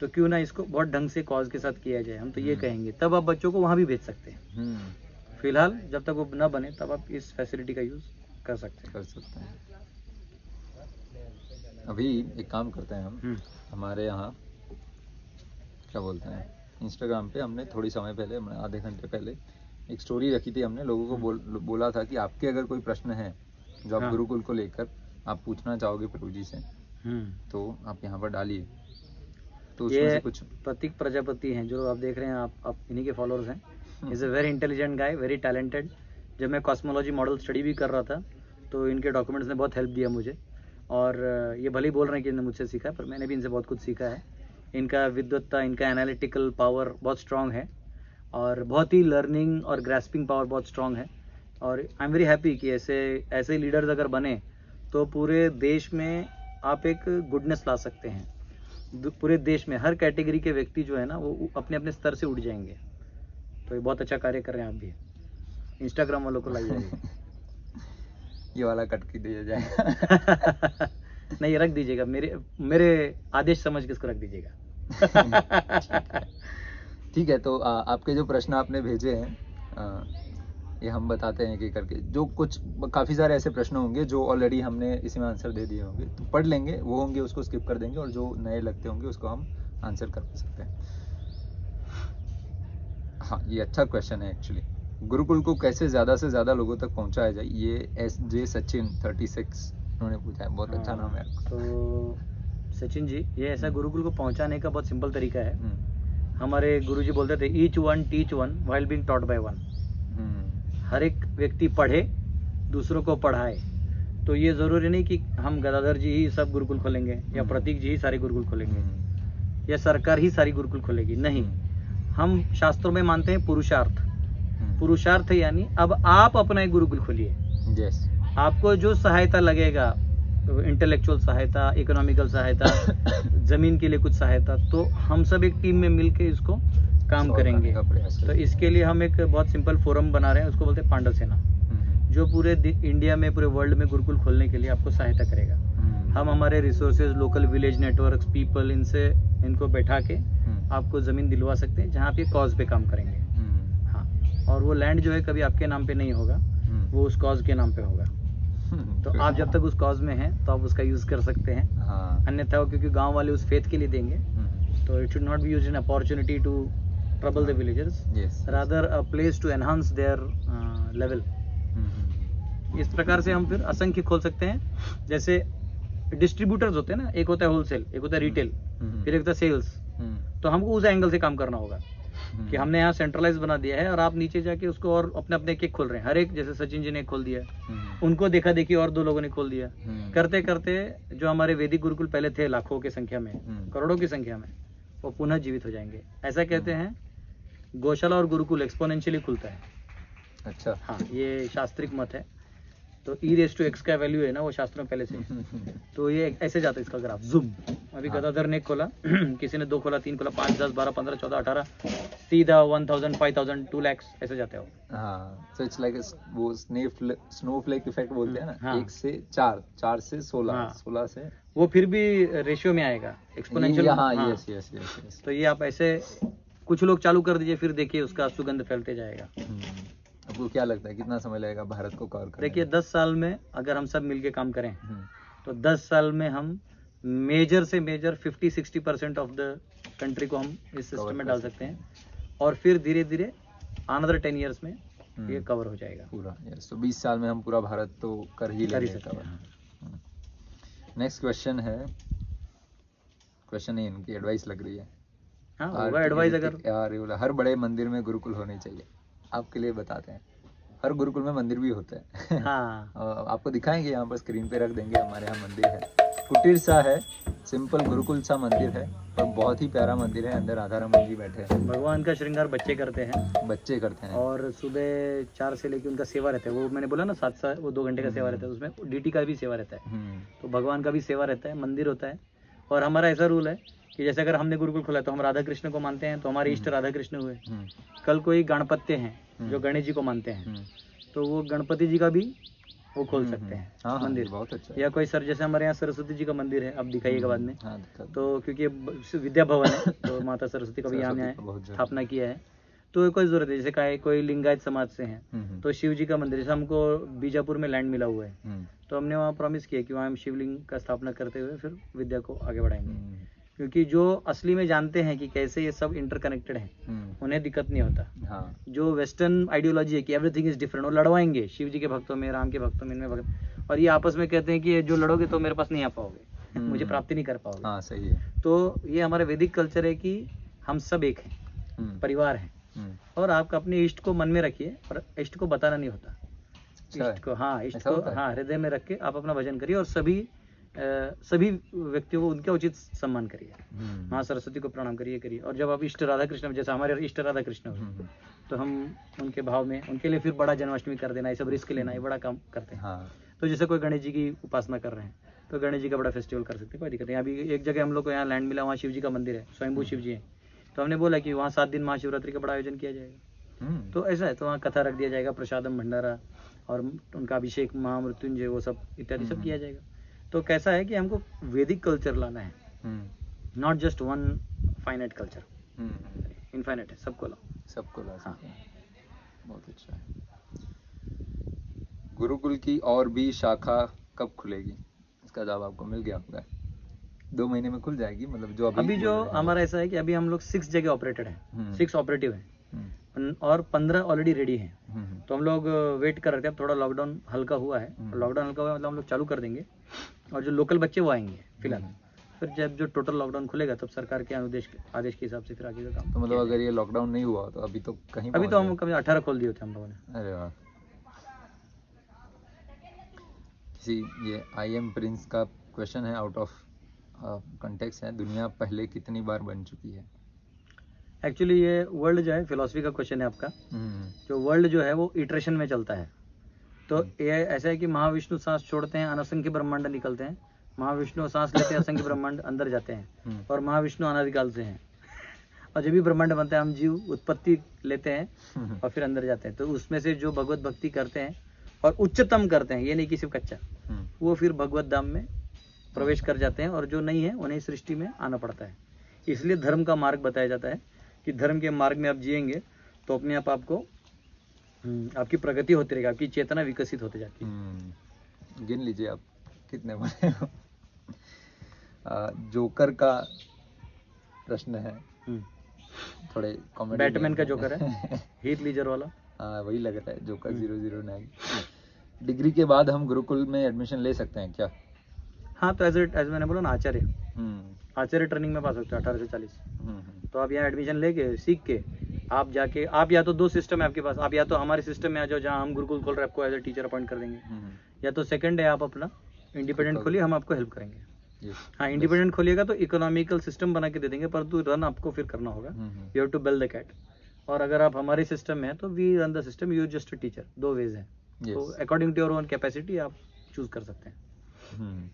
तो क्यों ना इसको बहुत ढंग से कॉज के साथ किया जाए। हम तो ये कहेंगे, तब आप बच्चों को वहाँ भी भेज सकते हैं। फिलहाल जब तक वो ना बने तब आप इस फैसिलिटी का यूज़ कर सकते हैं। अभी एक काम करते हैं हम, हमारे यहाँ क्या बोलते हैं, इंस्टाग्राम पे हमने थोड़ी समय पहले, आधे घंटे पहले एक स्टोरी रखी थी, हमने लोगों को बोला था कि आपके अगर कोई प्रश्न है जो आप गुरुकुल को लेकर आप पूछना चाहोगे प्रभु जी से, तो आप यहाँ पर डालिए। तो ये कुछ प्रतीक प्रजापति हैं जो आप देख रहे हैं, आप इन्हीं के फॉलोअर्स हैं। Is a very intelligent guy, very talented. जब मैं कॉस्मोलॉजी मॉडल स्टडी भी कर रहा था तो इनके डॉक्यूमेंट्स ने बहुत हेल्प दिया मुझे, और ये भले ही बोल रहे हैं कि इन्होंने मुझसे सीखा, पर मैंने भी इनसे बहुत कुछ सीखा है। इनका विद्वत्ता, इनका एनालिटिकल पावर बहुत स्ट्रांग है, और बहुत ही लर्निंग और ग्रैस्पिंग पावर बहुत स्ट्रांग है। और आई एम वेरी हैप्पी कि ऐसे लीडर्स अगर बने तो पूरे देश में आप एक गुडनेस ला सकते हैं। पूरे देश में हर कैटेगरी के व्यक्ति जो है ना वो अपने अपने स्तर से उठ जाएंगे। तो ये बहुत अच्छा कार्य कर रहे हैं आप भी। इंस्टाग्राम वालों को लाइक जाइए। ये वाला कट के दिया जाएगा। नहीं रख दीजिएगा, मेरे आदेश समझ के इसको रख दीजिएगा। ठीक है, तो आपके जो प्रश्न आपने भेजे हैं ये हम बताते हैं कि करके जो कुछ काफ़ी सारे ऐसे प्रश्न होंगे जो ऑलरेडी हमने इसी में आंसर दे दिए होंगे, तो पढ़ लेंगे वो होंगे उसको स्किप कर देंगे और जो नए लगते होंगे उसको हम आंसर कर सकते हैं। हाँ, ये अच्छा क्वेश्चन है एक्चुअली। गुरुकुल को कैसे ज़्यादा से ज़्यादा लोगों तक पहुँचाया जाए, ये SJ सचिन 36 उन्होंने पूछा है। बहुत अच्छा नाम है। तो सचिन जी, ये ऐसा गुरुकुल को पहुँचाने का बहुत सिंपल तरीका है। हमारे गुरुजी बोलते थे each one teach one while being taught by one. हर एक व्यक्ति पढ़े, दूसरों को पढ़ाए। तो ये ज़रूरी नहीं कि हम गदाधर जी ही सब गुरुकुल खोलेंगे या प्रतीक जी ही सारे गुरुकुल खोलेंगे या सरकार ही सारी गुरुकुल खोलेगी, नहीं। हम शास्त्रों में मानते हैं पुरुषार्थ। पुरुषार्थ यानी अब आप अपना एक गुरुकुल खोलिए। yes. आपको जो सहायता लगेगा, इंटेलेक्चुअल सहायता, इकोनॉमिकल सहायता, जमीन के लिए कुछ सहायता, तो हम सब एक टीम में मिलके इसको काम करेंगे। तो इसके लिए हम एक बहुत सिंपल फोरम बना रहे हैं, उसको बोलते हैं पांडल सेना, जो पूरे इंडिया में, पूरे वर्ल्ड में गुरुकुल खोलने के लिए आपको सहायता करेगा। हम हमारे resources, local village networks, people, इनको बैठा के आपको जमीन दिलवा सकते हैं जहाँ पे कॉज पे काम करेंगे। हाँ, और वो लैंड जो है कभी आपके नाम पे नहीं होगा, वो उस कॉज के नाम पे होगा। तो आप जब तक उस कॉज में हैं तो आप उसका यूज कर सकते हैं, अन्यथा वो, क्योंकि गाँव वाले उस फेथ के लिए देंगे, तो it should not be used an opportunity to trouble the villagers, yes, rather a place to enhance their level. इस प्रकार से हम फिर असंख्य खोल सकते हैं। जैसे डिस्ट्रीब्यूटर्स होते हैं ना, एक होता है होलसेल, एक होता है रिटेल, फिर एक होता है सेल्स। तो हमको उस एंगल से काम करना होगा कि हमने यहाँ सेंट्रलाइज बना दिया है और आप नीचे जाके उसको और अपने अपने एक खोल रहे हैं। हर एक, जैसे सचिन जी ने खोल दिया, उनको देखा देखी और 2 लोगों ने खोल दिया। करते करते जो हमारे वैदिक गुरुकुल पहले थे लाखों की संख्या में, करोड़ों की संख्या में, वो पुनः जीवित हो जाएंगे। ऐसा कहते हैं गौशाला और गुरुकुल एक्सपोनेंशियली खुलता है। अच्छा, हाँ, ये शास्त्रिक मत है। तो e⁻x का वैल्यू है ना, वो शास्त्रों में पहले से। तो ये ऐसे जाता है इसका ग्राफ, जूम। अभी गदाधर ने खोला, किसी ने 2 खोला 3 खोला 5 10 12 15 14 18, सीधा 1000 5000 2 लाख ऐसे जाते हो। So it's like वो स्नोफ्लेक इफेक्ट बोलते हैं ना। हाँ। 1 से 4 4 से 16 16 से वो फिर भी रेशियो में आएगा एक्सपोनेंशियल। यस। तो ये आप ऐसे कुछ लोग चालू कर दीजिए, फिर देखिए उसका सुगंध फैलते जाएगा। आपको क्या लगता है कितना समय लगेगा भारत को कवर करने? देखिए 10 साल में अगर हम सब मिलके काम करें तो 10 साल में हम मेजर से मेजर 50-60% ऑफ द कंट्री को हम इस सिस्टम में डाल सकते हैं, और फिर धीरे धीरे अनदर 10 ईयर्स में ये कवर हो जाएगा पूरा। तो 20 साल में हम पूरा भारत तो कर ही लेंगे। नेक्स्ट क्वेश्चन है, क्वेश्चन ही इनकी एडवाइस लग रही है। हाँ, एडवाइस अगर यार, हर बड़े मंदिर में गुरुकुल होने चाहिए। आपके लिए बताते हैं, हर गुरुकुल में मंदिर भी होता है। हाँ। आपको दिखाएंगे, यहाँ पर स्क्रीन पे रख देंगे। हमारे यहाँ मंदिर है, कुटीर सा है, सिंपल गुरुकुल सा मंदिर है, पर बहुत ही प्यारा मंदिर है। अंदर राधा रमन जी बैठे हैं। भगवान का श्रृंगार बच्चे करते हैं, और सुबह 4 से लेकर उनका सेवा रहता है। वो मैंने बोला ना 7 वो 2 घंटे का सेवा रहता है, उसमें DT का भी सेवा रहता है, तो भगवान का भी सेवा रहता है, मंदिर होता है। और हमारा ऐसा रूल है कि जैसे अगर हमने गुरुकुल खोला तो हम राधा कृष्ण को मानते हैं, तो हमारे इष्ट राधा कृष्ण हुए। कल कोई गणपत्य हैं जो गणेश जी को मानते हैं, तो वो गणपति जी का भी वो खोल सकते हैं। हाँ, मंदिर बहुत अच्छा। या कोई सर, जैसे हमारे यहाँ सरस्वती जी का मंदिर है, अब दिखाइएगा बाद में। हाँ, तो क्योंकि विद्या भवन है, तो माता सरस्वती का भी यहाँ ने स्थापना किया है, तो कोई जरूरत है। जैसे कोई लिंगायत समाज से है तो शिव जी का मंदिर, जैसे हमको बीजापुर में लैंड मिला हुआ है, तो हमने वहाँ प्रॉमिस किया कि वहाँ हम शिवलिंग का स्थापना करते हुए फिर विद्या को आगे बढ़ाएंगे। क्योंकि जो असली में जानते हैं कि कैसे ये सब इंटरकनेक्टेड है, उन्हें दिक्कत नहीं होता। हाँ। जो वेस्टर्न आइडियोलॉजी है कि एवरीथिंग इज डिफरेंट, वो लड़वाएंगे शिव जी के भक्तों में, राम के भक्तों में, इनमें भक्त, और ये आपस में कहते हैं कि जो लड़ोगे तो मेरे पास नहीं आ पाओगे, मुझे प्राप्ति नहीं कर पाओगे। हाँ, सही है। तो ये हमारे वैदिक कल्चर है कि हम सब एक हैं, परिवार हैं, और आप अपने इष्ट को मन में रखिए और इष्ट को बताना नहीं होता। इष्ट को हृदय में रख के आप अपना भजन करिए, और सभी व्यक्तियों को उनका उचित सम्मान करिए। माँ सरस्वती को प्रणाम करिए। और जब आप इष्ट राधा कृष्ण, जैसे हमारे इष्ट राधा कृष्ण हुए, तो हम उनके भाव में उनके लिए फिर बड़ा जन्माष्टमी कर देना, ये सब रिस्क लेना, ये बड़ा काम करते हैं। हाँ। तो तो जैसे कोई गणेश जी की उपासना कर रहे हैं तो गणेश जी का बड़ा फेस्टिवल कर सकते हैं, कोई दिक्कत नहीं। अभी एक जगह हम लोग को यहाँ लैंड मिला, वहाँ शिव जी का मंदिर है, स्वयंभू शिव जी है, तो हमने बोला कि वहाँ 7 दिन महाशिवरात्रि का बड़ा आयोजन किया जाएगा। तो ऐसा है, तो वहाँ कथा रख दिया जाएगा, प्रसादम भंडारा और उनका अभिषेक, महामृत्युंजय, वो सब इत्यादि सब किया जाएगा। तो कैसा है कि हमको वैदिक कल्चर लाना है, not just one finite culture, infinite है, सबको लाओ, सबको लाओ। हाँ, बहुत अच्छा है। गुरुकुल की और भी शाखा कब खुलेगी, इसका जवाब आपको मिल गया होगा। 2 महीने में खुल जाएगी, मतलब जो अभी जो हमारा ऐसा है कि अभी हम लोग 6 जगह ऑपरेटेड है, 6 ऑपरेटिव है और 15 ऑलरेडी रेडी है। तो हम लोग वेट कर रहे थे, थोड़ा लॉकडाउन हल्का हुआ है, मतलब हम लोग चालू कर देंगे और जो लोकल बच्चे वो आएंगे फिलहाल, फिर जब जो टोटल लॉकडाउन खुलेगा तब सरकार के आदेश के हिसाब से फिर आगे का काम। तो मतलब अगर ये लॉकडाउन नहीं हुआ तो अभी तो कहीं, अभी तो हम कभी 18 खोल दिए थे हम लोगों ने। अरे वाह, किसी ये आई एम प्रिंस का क्वेश्चन है, आउट ऑफ कॉन्टेक्स्ट है, दुनिया पहले कितनी बार बन चुकी है? एक्चुअली ये वर्ल्ड जो है फिलोसफी का क्वेश्चन है आपका, जो वर्ल्ड जो है वो इटरेशन में चलता है। तो ये ऐसा है कि महाविष्णु सांस छोड़ते हैं, अनसंख्य ब्रह्मांड निकलते हैं, महाविष्णु सांस लेते हैं, असंख्य ब्रह्मांड अंदर जाते हैं, और महाविष्णु अनादिकाल से हैं। और जब भी ब्रह्मांड बनता है हम जीव उत्पत्ति लेते हैं और फिर अंदर जाते हैं। तो उसमें से जो भगवत भक्ति करते हैं और उच्चतम करते हैं, ये नहीं कि सिर्फ कच्चा, वो फिर भगवत धाम में प्रवेश कर जाते हैं, और जो नहीं है उन्हें सृष्टि में आना पड़ता है। इसलिए धर्म का मार्ग बताया जाता है कि धर्म के मार्ग में आप जिएंगे तो अपने आप आपको आपकी प्रगति होती रहेगी, आपकी चेतना विकसित होती जाती है। गिन लीजिए आप कितने बने हो। जोकर का प्रश्न है, थोड़े कॉमेडी, बैटमैन का जोकर है, हीथ लीजर वाला। हाँ, वही लग रहा है, जोकर 009। डिग्री के बाद हम गुरुकुल में एडमिशन ले सकते हैं क्या? हाँ, तो एज मैंने बोला ना, आचार्य ट्रेनिंग में पा सकते हो 18 से 40। तो आप यहाँ एडमिशन लेके सीख के आप जाके, आप या तो 2 सिस्टम है आपके पास, आप या तो हमारे सिस्टम में आ जाओ जहाँ हम गुरुकुल खोल रहे हैं, आपको एज ए टीचर अपॉइंट कर देंगे, या तो सेकंड है आप अपना इंडिपेंडेंट खोलिए, हम आपको हेल्प करेंगे। हाँ, इंडिपेंडेंट खोलिएगा तो इकोनॉमिकल सिस्टम बना के दे देंगे, परंतु रन आपको फिर करना होगा, you have to bell the cat. और अगर आप हमारे सिस्टम में है तो we run the system, you just a teacher. 2 ways है, तो according to your own capacity आप चूज कर सकते हैं।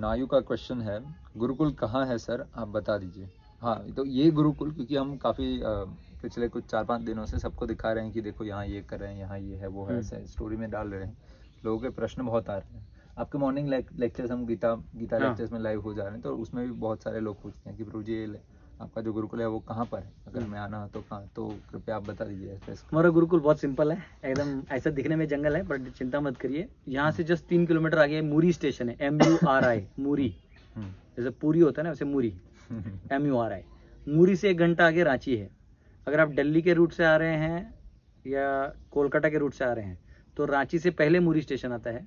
नायु का क्वेश्चन है, गुरुकुल कहाँ है सर, आप बता दीजिए। हाँ, तो ये गुरुकुल, क्योंकि हम काफ़ी पिछले कुछ 4-5 दिनों से सबको दिखा रहे हैं कि देखो यहाँ ये कर रहे हैं, यहाँ ये है, वो है, ऐसे स्टोरी में डाल रहे हैं, लोगों के प्रश्न बहुत आ रहे हैं। आपके मॉर्निंग लेक्चर्स हम गीता लेक्चर्स में लाइव हो जा रहे हैं, तो उसमें भी बहुत सारे लोग पूछते हैं कि प्रभु जी आपका जो गुरुकुल है वो कहाँ पर है, अगर मैं आना तो कहाँ, तो कृपया आप बता दीजिए। हमारा गुरुकुल बहुत सिंपल है, एकदम ऐसा दिखने में जंगल है, बट चिंता मत करिए, यहाँ से जस्ट 3 किलोमीटर आगे मुरी स्टेशन है, MURI, मुरी, जैसे पूरी होता है ना वैसे मुरी, MURI। मुरी से 1 घंटा आगे रांची है। अगर आप दिल्ली के रूट से आ रहे हैं या कोलकाता के रूट से आ रहे हैं तो रांची से पहले मुरी स्टेशन आता है।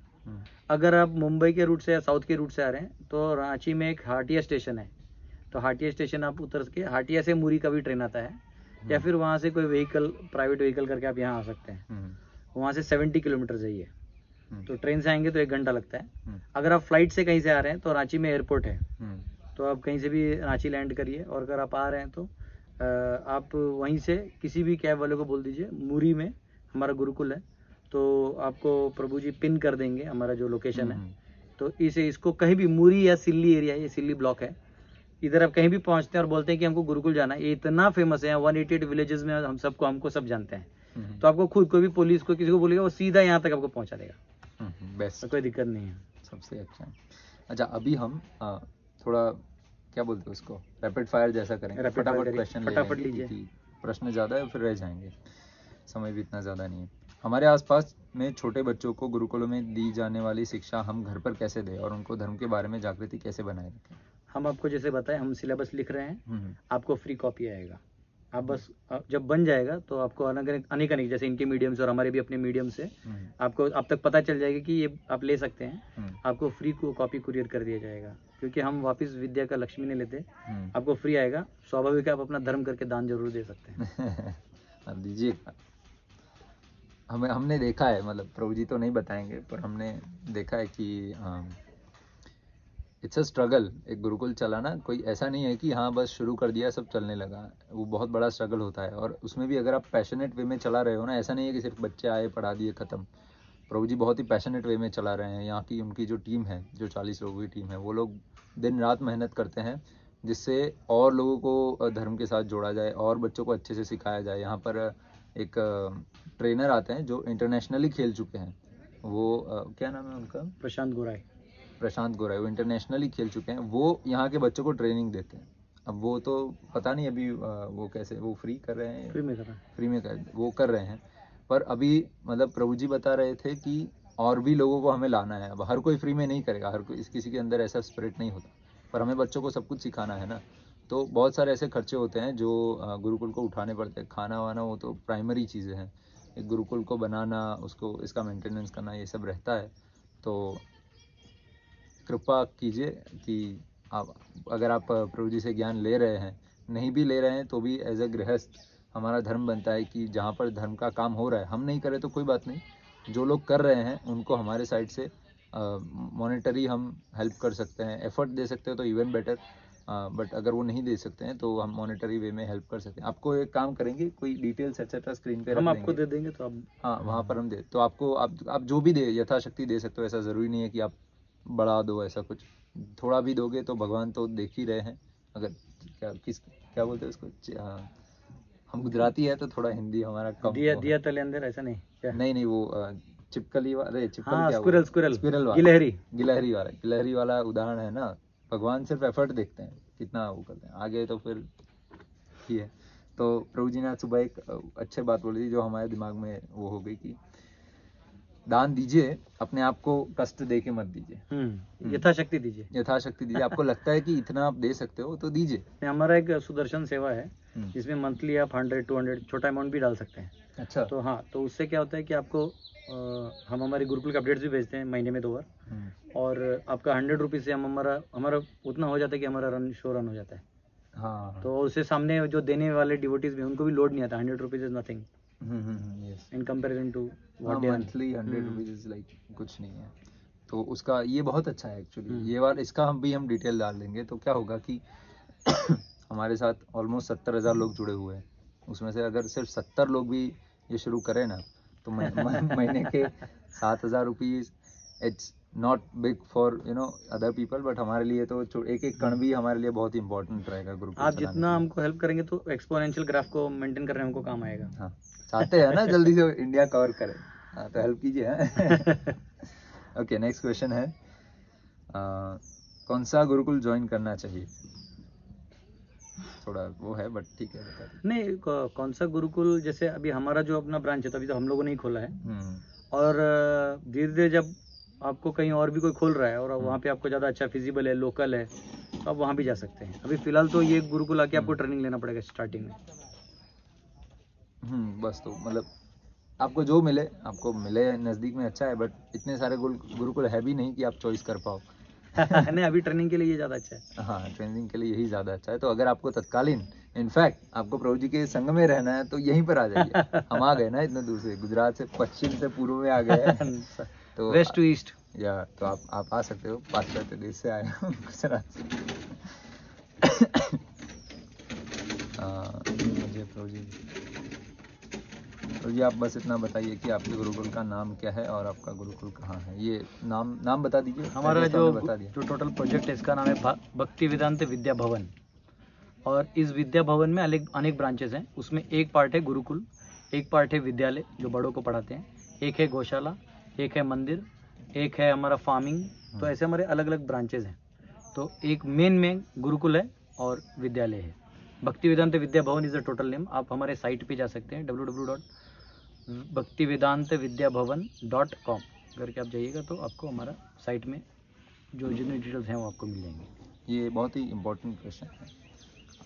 अगर आप मुंबई के रूट से या साउथ के रूट से आ रहे हैं तो रांची में एक हाटिया स्टेशन है, तो हाटिया स्टेशन आप उतर के, हाटिया से मुरी का भी ट्रेन आता है, या फिर वहाँ से कोई व्हीकल, प्राइवेट व्हीकल करके आप यहाँ आ सकते हैं। वहाँ से 70 किलोमीटर जाइए, तो ट्रेन से आएंगे तो 1 घंटा लगता है। अगर आप फ्लाइट से कहीं से आ रहे हैं तो रांची में एयरपोर्ट है, तो आप कहीं से भी रांची लैंड करिए, और अगर आप आ रहे हैं तो आप वहीं से किसी भी कैब वाले को बोल दीजिए मुरी में हमारा गुरुकुल है, तो आपको प्रभु जी पिन कर देंगे हमारा जो लोकेशन है। तो इसको कहीं भी मुरी या सिल्ली एरिया, ये सिल्ली ब्लॉक है, इधर आप कहीं भी पहुंचते हैं और बोलते हैं कि हमको गुरुकुल जाना है, ये इतना फेमस है, 188 विलेजेस में हम सबको, हमको सब जानते हैं, तो आपको खुद को भी, पुलिस को, किसी को बोलेगा वो सीधा यहाँ तक आपको पहुँचा देगा, बेस्ट, तो कोई दिक्कत नहीं है, सबसे अच्छा है। अच्छा, अभी हम थोड़ा क्या बोलते हैं उसको, रैपिड फायर जैसा करेंगे, फटाफट क्वेश्चन फटाफट लीजिए, प्रश्न ज़्यादा है फिर रह जाएंगे, समय भी इतना ज़्यादा नहीं है। हमारे आसपास में छोटे बच्चों को गुरुकुलों में दी जाने वाली शिक्षा हम घर पर कैसे दें और उनको धर्म के बारे में जागृति कैसे बनाए रखें? हम आपको जैसे बताएं, हम सिलेबस लिख रहे हैं, आपको फ्री कॉपी आएगा, आप बस जब बन जाएगा तो आपको अनेक जैसे इनके मीडियम से और हमारे भी अपने मीडियम से आपको अब तक पता चल जाएगा कि ये आप ले सकते हैं, आपको फ्री को कॉपी कुरियर कर दिया जाएगा, क्योंकि हम वापस विद्या का लक्ष्मी नहीं लेते, आपको फ्री आएगा। स्वाभाविक है, आप अपना धर्म करके दान जरूर दे सकते हैं, आप दीजिएगा। हमने देखा है, मतलब प्रभु जी तो नहीं बताएंगे पर हमने देखा है कि इट्स अ स्ट्रगल, एक गुरुकुल चलाना, कोई ऐसा नहीं है कि हाँ बस शुरू कर दिया सब चलने लगा, वो बहुत बड़ा स्ट्रगल होता है। और उसमें भी अगर आप पैशनेट वे में चला रहे हो ना, ऐसा नहीं है कि सिर्फ बच्चे आए पढ़ा दिए खत्म, प्रभु जी बहुत ही पैशनेट वे में चला रहे हैं। यहाँ की उनकी जो टीम है, जो 40 लोगों की टीम है, वो लोग दिन रात मेहनत करते हैं जिससे और लोगों को धर्म के साथ जोड़ा जाए और बच्चों को अच्छे से सिखाया जाए। यहाँ पर एक ट्रेनर आते हैं जो इंटरनेशनली खेल चुके हैं, वो क्या नाम है उनका, प्रशांत गुराई, वो इंटरनेशनली खेल चुके हैं, वो यहाँ के बच्चों को ट्रेनिंग देते हैं। अब वो तो पता नहीं अभी वो कैसे, वो फ्री में कर रहे हैं, पर अभी मतलब प्रभु जी बता रहे थे कि और भी लोगों को हमें लाना है। अब हर कोई फ्री में नहीं करेगा, हर कोई, किसी के अंदर ऐसा स्पिरिट नहीं होता, पर हमें बच्चों को सब कुछ सिखाना है ना। तो बहुत सारे ऐसे खर्चे होते हैं जो गुरुकुल को उठाने पड़ते हैं। खाना वाना वो तो प्राइमरी चीज़ें हैं, एक गुरुकुल को बनाना, उसको, इसका मेंटेनेंस करना, ये सब रहता है। तो कृपा कीजिए कि आप, अगर आप प्रभु जी से ज्ञान ले रहे हैं, नहीं भी ले रहे हैं तो भी एज अ गृहस्थ हमारा धर्म बनता है कि जहाँ पर धर्म का काम हो रहा है, हम नहीं करें तो कोई बात नहीं, जो लोग कर रहे हैं उनको हमारे साइड से मॉनेटरी हम हेल्प कर सकते हैं, एफर्ट दे सकते हैं तो इवन बेटर, बट अगर वो नहीं दे सकते हैं तो हम मॉनेटरी वे में हेल्प कर सकते हैं। आपको एक काम करेंगे, कोई डिटेल्स एक्सेट्रा स्क्रीन पे हम आपको दे देंगे तो आप, हाँ, वहाँ पर हम दे, तो आपको, आप जो भी दे, यथाशक्ति दे सकते हो। ऐसा ज़रूरी नहीं है कि आप बढ़ा दो, ऐसा कुछ थोड़ा भी दोगे तो भगवान तो देख ही रहे हैं। अगर क्या बोलते हैं उसको, हम गुजराती है तो थोड़ा हिंदी हमारा कम, दिया तो लेन देन ऐसा नहीं, वो चिपकली वाला, गिलहरी वाला उदाहरण है ना। भगवान सिर्फ एफर्ट देखते हैं कितना वो करते हैं, आगे तो फिर ही है। तो प्रभु जी ने सुबह एक अच्छे बात बोली थी जो हमारे दिमाग में वो हो गई कि दान दीजिए, अपने आप को कष्ट दे के मत दीजिए, यथाशक्ति दीजिए। आपको लगता है कि इतना आप दे सकते हो तो दीजिए। हमारा एक सुदर्शन सेवा है जिसमें मंथली आप 100-200 छोटा अमाउंट भी डाल सकते हैं। अच्छा, तो हाँ, तो उससे क्या होता है कि आपको हम हमारे गुरुकुल के अपडेट्स भी भेजते हैं महीने में 2 बार, और आपका 100 रुपीज़ से हम हमारा उतना हो जाता है कि हमारा शो रन हो जाता है। हाँ, तो उससे सामने जो देने वाले डिवोटीज भी, उनको भी लोड नहीं आता। 100 rupees is nothing in comparison to what monthly 100 rupees is like कुछ नहीं है। तो उसका ये बहुत अच्छा है एक्चुअली, ये बार इसका हम डिटेल डाल देंगे। तो क्या होगा कि हमारे साथ ऑलमोस्ट 70,000 लोग जुड़े हुए हैं, उसमें से अगर सिर्फ 70 लोग भी ये शुरू करें ना तो महीने के 7,000 rupees, it's not big for other people, but हमारे लिए तो एक कण भी हमारे लिए बहुत इंपॉर्टेंट रहेगा। ग्रुप आप जितना हमको हेल्प करेंगे तो एक्सपोनेंशियल ग्राफ को मेंटेन करने हमको काम आएगा। हाँ, चाहते हैं ना जल्दी से इंडिया कवर करें, हाँ, तो हेल्प कीजिए। ओके, नेक्स्ट क्वेश्चन है, कौन सा गुरुकुल ज्वाइन करना चाहिए? थोड़ा वो है बट ठीक है, नहीं कौन सा गुरुकुल, जैसे अभी हमारा जो अपना ब्रांच है तो अभी तो हम लोगों ने ही खोला है, और धीरे धीरे जब आपको कहीं और भी कोई खोल रहा है और वहाँ पे आपको ज़्यादा अच्छा फिजिबल है, लोकल है, तो आप वहाँ भी जा सकते हैं। अभी फिलहाल तो ये गुरुकुल आके आपको ट्रेनिंग लेना पड़ेगा स्टार्टिंग में। बस, तो मतलब आपको जो मिले, आपको मिले नज़दीक में अच्छा है, बट इतने सारे गुरुकुल है भी नहीं कि आप चॉइस कर पाओ। नहीं, अभी ट्रेनिंग के लिए ये ज़्यादा अच्छा है। हाँ, ट्रेनिंग के लिए यही ज़्यादा अच्छा है। तो अगर आपको तत्कालीन, इनफैक्ट आपको प्रभु जी के संग में रहना है तो यहीं पर आ जाइए। हम आ गए ना इतने दूर से, गुजरात से पश्चिम से पूर्व में आ गए, तो वेस्ट टू ईस्ट, या तो आप आ सकते हो। पाश्चात्य देश से आए हो गुजरात से। प्रभु जी आप बस इतना बताइए कि आपके गुरुकुल का नाम क्या है और आपका गुरुकुल कहाँ है, ये नाम बता दीजिए। हमारा जो टोटल प्रोजेक्ट है इसका नाम है भक्ति वेदांत विद्या भवन, और इस विद्या भवन में अनेक ब्रांचेस हैं। उसमें एक पार्ट है गुरुकुल, एक पार्ट है विद्यालय जो बड़ों को पढ़ाते हैं, एक है गौशाला, एक है मंदिर, एक है हमारा फार्मिंग, तो ऐसे हमारे अलग अलग ब्रांचेस हैं। तो एक मेन गुरुकुल है और विद्यालय है। भक्ति वेदांत Vidya Bhavan is the total name. आप हमारे साइट पे जा सकते हैं, www.bhaktivedantavidyabavan.com करके आप जाइएगा तो आपको हमारा साइट में जो जितनी डिटेल्स हैं वो आपको मिल जाएंगे। ये बहुत ही इम्पोर्टेंट क्वेश्चन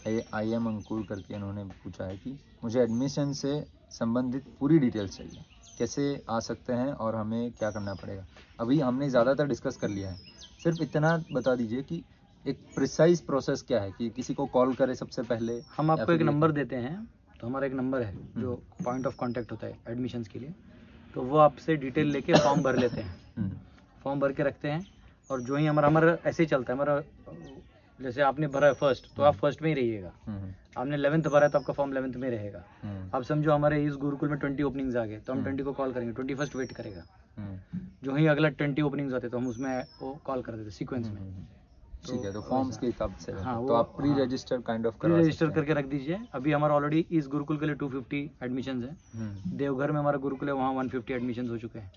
है। IM अंकुर करके इन्होंने पूछा है कि मुझे एडमिशन से संबंधित पूरी डिटेल्स चाहिए, कैसे आ सकते हैं और हमें क्या करना पड़ेगा। अभी हमने ज़्यादातर डिस्कस कर लिया है, सिर्फ इतना बता दीजिए कि एक प्रिसाइज प्रोसेस क्या है, कि किसी को कॉल करें सबसे पहले। हम आपको एक नंबर देते हैं, तो हमारा एक नंबर है जो पॉइंट ऑफ कांटेक्ट होता है एडमिशंस के लिए, तो वो आपसे डिटेल लेके फॉर्म भर लेते हैं, फॉर्म भर के रखते हैं, और जो ही हमारा ऐसे ही चलता है। हमारा जैसे आपने भरा है फर्स्ट, तो आप फर्स्ट में ही रहिएगा। आपने 11th भरा है तो आपका फॉर्म 11th में रहेगा। आप समझो हमारे इस गुरुकुल में 20 ओपनिंग्स आ गए तो हम 20 को कॉल करेंगे, 21st वेट करेगा, जो ही अगला 20 ओपनिंग्स आते तो हम उसमें वो कॉल कर देते सीक्वेंस में। ठीक है, तो फॉर्म्स के हिसाब से तो आप pre register kind of pre register करके रख दीजिए। अभी हमारा ऑलरेडी इस गुरुकुल के लिए 250 एडमिशंस है। देवघर में हमारा गुरुकुल है, वहाँ 150 एडमिशंस हो चुके हैं।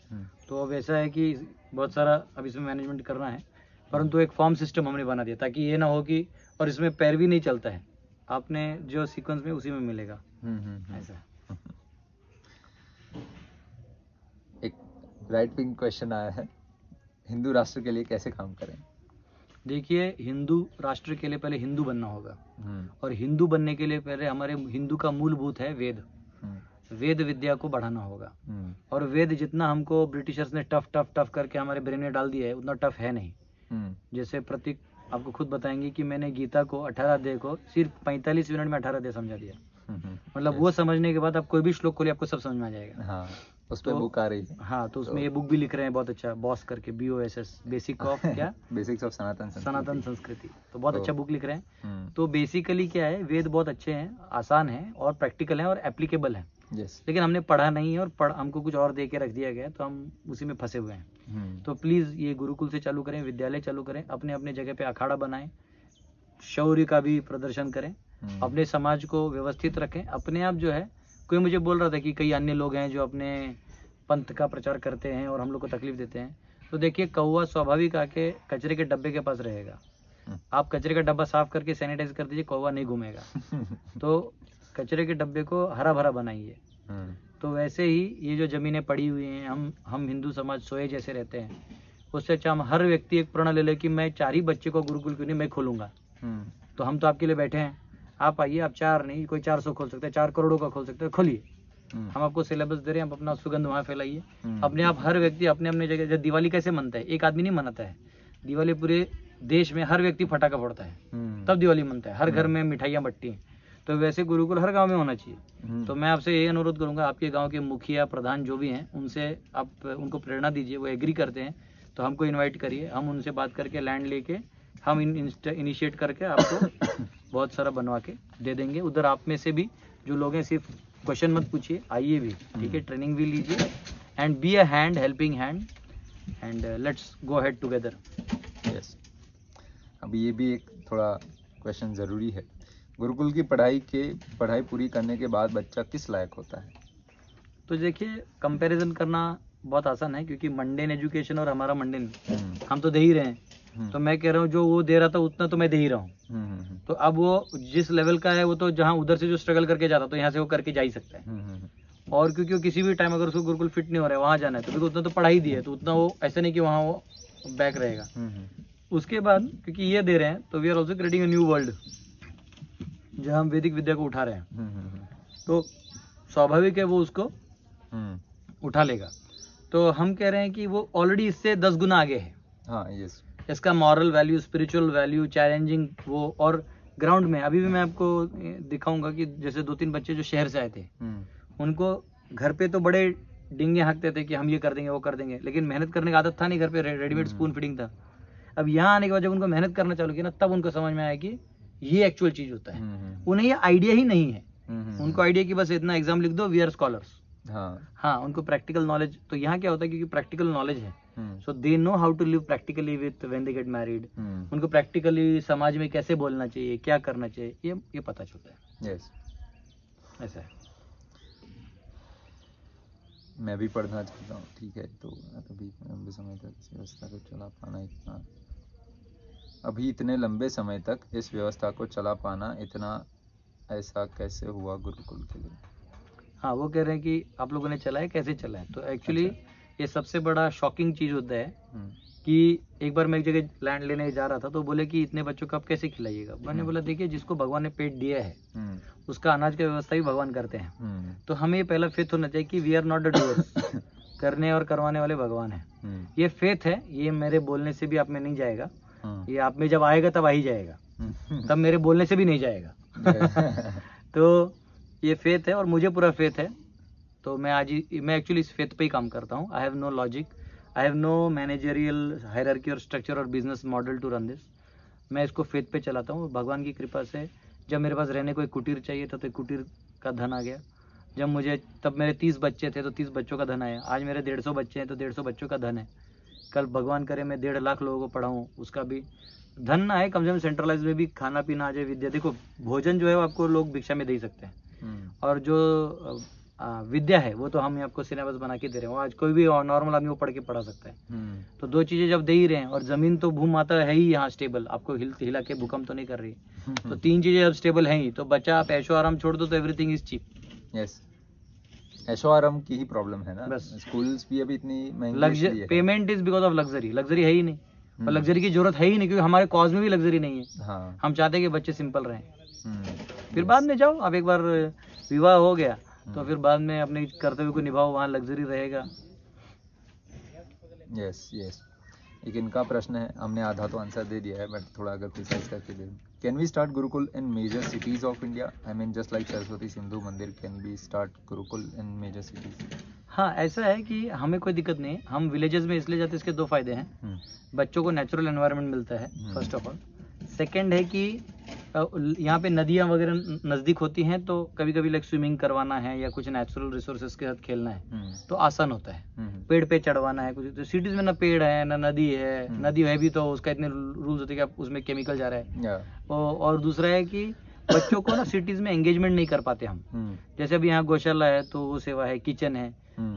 तो अब ऐसा है कि बहुत सारा अब इसमें मैनेजमेंट करना है, परंतु एक फॉर्म सिस्टम हमने बना दिया ताकि ये ना हो कि, और इसमें पैरवी नहीं चलता है, आपने जो सीक्वेंस में उसी में मिलेगा ऐसा। एक राइट विंग क्वेश्चन आया है, हिंदू राष्ट्र के लिए कैसे काम करें? देखिए, हिंदू राष्ट्र के लिए पहले हिंदू बनना होगा, और हिंदू बनने के लिए पहले हमारे हिंदू का मूलभूत है वेद, वेद विद्या को बढ़ाना होगा। और वेद जितना हमको ब्रिटिशर्स ने टफ टफ टफ करके हमारे ब्रेन में डाल दिया है उतना टफ है नहीं। जैसे प्रतीक आपको खुद बताएंगे कि मैंने गीता को 18 अध्याय को सिर्फ 45 मिनट में 18 अध्याय समझा दिया, मतलब वो समझने के बाद आप कोई भी श्लोक खोलिए आपको सब समझ में आ जाएगा। हाँ, उस पे बुक आ रही है। हाँ, तो उसमें ये बुक भी लिख रहे हैं बहुत अच्छा, बॉस करके BOSS बेसिक ऑफ क्या बेसिक्स ऑफ सनातन संस्कृति, तो बहुत अच्छा बुक लिख रहे हैं। तो बेसिकली क्या है, वेद बहुत अच्छे हैं, आसान है और प्रैक्टिकल है और एप्लीकेबल है, लेकिन हमने पढ़ा नहीं है और हमको कुछ और दे के रख दिया गया, तो हम उसी में फंसे हुए हैं। तो प्लीज ये गुरुकुल से चालू करें, विद्यालय चालू करें, अपने अपने जगह पे अखाड़ा बनाएं, शौर्य का भी प्रदर्शन करें, अपने समाज को व्यवस्थित रखें। अपने आप जो है, कोई मुझे बोल रहा था कि कई अन्य लोग हैं जो अपने पंथ का प्रचार करते हैं और हम लोग को तकलीफ देते हैं, तो देखिए कौवा स्वाभाविक आके कचरे के डब्बे के पास रहेगा, आप कचरे का डब्बा साफ करके सैनिटाइज कर दीजिए, कौवा नहीं घूमेगा। तो कचरे के डब्बे को हरा भरा बनाइए। तो वैसे ही ये जो जमीनें पड़ी हुई हैं, हम हिंदू समाज सोए जैसे रहते हैं, उससे अच्छा हम हर व्यक्ति एक प्रण ले ले कि मैं 4 ही बच्चे को गुरुकुल क्यों नहीं मैं खोलूंगा। तो हम तो आपके लिए बैठे हैं, आप आइए, आप 4 नहीं कोई 400 खोल सकते हैं, 4 करोड़ों का खोल सकते हैं, खोलिए, हम आपको सिलेबस दे रहे हैं, आप अपना सुगंध वहां फैलाइए। अपने आप हर व्यक्ति अपने अपने जगह। दिवाली कैसे मनता है, एक आदमी नहीं मनाता है दिवाली, पूरे देश में हर व्यक्ति फटाखा फोड़ता है तब दिवाली मनता है, हर घर में मिठाइयाँ बटती हैं। तो वैसे गुरुकुल हर गांव में होना चाहिए। तो मैं आपसे ये अनुरोध करूंगा, आपके गांव के मुखिया प्रधान जो भी हैं उनसे आप उनको प्रेरणा दीजिए, वो एग्री करते हैं तो हमको इनवाइट करिए, हम उनसे बात करके लैंड लेके हम इनिशिएट करके आपको बहुत सारा बनवा के दे देंगे। उधर आप में से भी जो लोग हैं सिर्फ क्वेश्चन मत पूछिए, आइए भी, ठीक है, ट्रेनिंग भी लीजिए, and be a hand, helping hand, and let's go head together. Yes, अब ये भी एक थोड़ा क्वेश्चन ज़रूरी है, गुरुकुल की पढ़ाई पूरी करने के बाद बच्चा किस लायक होता है? तो देखिए, कंपैरिजन करना बहुत आसान है क्योंकि मंडेन एजुकेशन और हमारा मंडेन, हम तो दे ही रहे हैं। तो मैं कह रहा हूँ जो वो दे रहा था उतना तो मैं दे ही रहा हूँ। तो अब वो जिस लेवल का है, वो तो जहाँ उधर से जो स्ट्रगल करके जाता तो यहाँ से वो करके जा ही सकता है। और क्योंकि वो किसी भी टाइम अगर उसको गुरुकुल फिट नहीं हो रहा है, वहाँ जाना है, तो क्योंकि उतना तो पढ़ाई दी है, तो उतना वो ऐसा नहीं कि वहाँ वो बैक रहेगा। उसके बाद क्योंकि ये दे रहे हैं, तो we are also creating a new world, जहाँ हम वैदिक विद्या को उठा रहे हैं, तो स्वाभाविक है वो उसको उठा लेगा। तो हम कह रहे हैं कि वो ऑलरेडी इससे 10 गुना आगे है। हाँ, यस, इसका moral value, spiritual value, challenging वो, और ग्राउंड में अभी भी मैं आपको दिखाऊंगा कि जैसे 2-3 बच्चे जो शहर से आए थे, उनको घर पे तो बड़े डिंगे हाँकते थे कि हम ये कर देंगे वो कर देंगे, लेकिन मेहनत करने की आदत था नहीं, घर पे रेडीमेड स्पून फीडिंग था। अब यहाँ आने के बाद जब उनको मेहनत करना चालू किया ना, तब उनको समझ में आया कि ये एक्चुअल चीज होता है। उन्हें ये आइडिया ही नहीं है, उनको आइडिया कि बस इतना एग्जाम लिख दो, वी आर स्कॉलर्स। हाँ, उनको प्रैक्टिकल नॉलेज। तो यहाँ क्या होता है, क्योंकि प्रैक्टिकल नॉलेज है, so they know how to live practically with when they get married. उनको प्रैक्टिकली समाज में कैसे बोलना चाहिए, क्या करना चाहिए, ये पता चलता है। यस, ऐसा है। मैं भी पढ़ना चाहता हूँ, ठीक है, तो अभी समय तक व्यवस्था को चला पाना इतना ऐसा कैसे हुआ गुरुकुल के लिए? हाँ, वो कह रहे हैं कि आप लोगों ने चलाया, कैसे चलाया। तो एक्चुअली ये सबसे बड़ा शॉकिंग चीज होता है कि एक बार मैं एक जगह लैंड लेने जा रहा था, तो बोले कि इतने बच्चों को आप कैसे खिलाइएगा। मैंने बोला, देखिए, जिसको भगवान ने पेट दिया है उसका अनाज का व्यवस्था भी भगवान करते हैं। तो हमें पहला फेथ होना चाहिए कि we are not the doers, करने और करवाने वाले भगवान है। ये फेथ है, ये मेरे बोलने से भी आप में नहीं जाएगा, ये आप में जब आएगा तब आ ही जाएगा, तब मेरे बोलने से भी नहीं जाएगा। तो ये फेथ है और मुझे पूरा फेथ है। तो मैं एक्चुअली इस फेथ पे ही काम करता हूँ। I have no logic, I have no managerial hierarchy और स्ट्रक्चर और business model to run this. मैं इसको फेथ पे चलाता हूँ। भगवान की कृपा से जब मेरे पास रहने को एक कुटीर चाहिए था, तो एक कुटीर का धन आ गया। जब मुझे तब मेरे 30 बच्चे थे तो 30 बच्चों का धन है, आज मेरे 150 बच्चे हैं तो 150 बच्चों का धन है, कल भगवान करे मैं 1.5 लाख लोगों को पढ़ाऊँ उसका भी धन ना है, कम से कम सेंट्रलाइज में भी खाना पीना आ जाए, विद्या। देखो भोजन जो है वो आपको लोग भिक्षा में दे सकते हैं और जो विद्या है वो तो हम आपको सिलेबस बना के दे रहे हैं, आज कोई भी नॉर्मल आदमी वो पढ़ के पढ़ा सकता है। तो दो चीजें जब दे ही रहे हैं और जमीन तो भूमाता है ही यहाँ स्टेबल, आपको हिला के भूकंप तो नहीं कर रही, तो तीन चीजें जब स्टेबल है ही तो बच्चा आप ऐशो आराम छोड़ दो तो एवरीथिंग इज चीप। यस, ऐशो आराम की ही प्रॉब्लम है ना, बस स्कूल्स भी अभी इतनी महंगी, payment is because of luxury, luxury है ही नहीं और लग्जरी की जरूरत है ही नहीं क्योंकि हमारे कॉज में भी लग्जरी नहीं है। हाँ। हम चाहते हैं कि बच्चे सिंपल रहें। फिर बाद में जाओ, अब एक बार विवाह हो गया तो फिर बाद में अपने कर्तव्य को निभाओ, वहाँ लग्जरी रहेगा। यस यस, एक इनका प्रश्न है, हमने आधा तो आंसर दे दिया है बट थोड़ा अगर प्रिसाइज करके दे। Can we start gurukul in major cities of India? I mean just like Saraswati Sindhu Mandir, can we start gurukul in major cities? हाँ, ऐसा है कि हमें कोई दिक्कत नहीं है, हम विलेजेस में इसलिए जाते, इसके दो फायदे हैं, बच्चों को नेचुरल एनवायरनमेंट मिलता है फर्स्ट ऑफ ऑल, सेकंड है कि यहाँ पे नदियाँ वगैरह नज़दीक होती हैं तो कभी कभी लाइक स्विमिंग करवाना है या कुछ नेचुरल रिसोर्सेज के साथ खेलना है तो आसान होता है, पेड़ पे चढ़वाना है कुछ, तो सिटीज में ना पेड़ है ना नदी है, नदी है भी तो उसका इतने रूल्स होते हैं कि उसमें केमिकल जा रहा है। और दूसरा है कि बच्चों को ना सिटीज में एंगेजमेंट नहीं कर पाते हम, जैसे अभी यहाँ गौशाला है तो वो सेवा है, किचन है,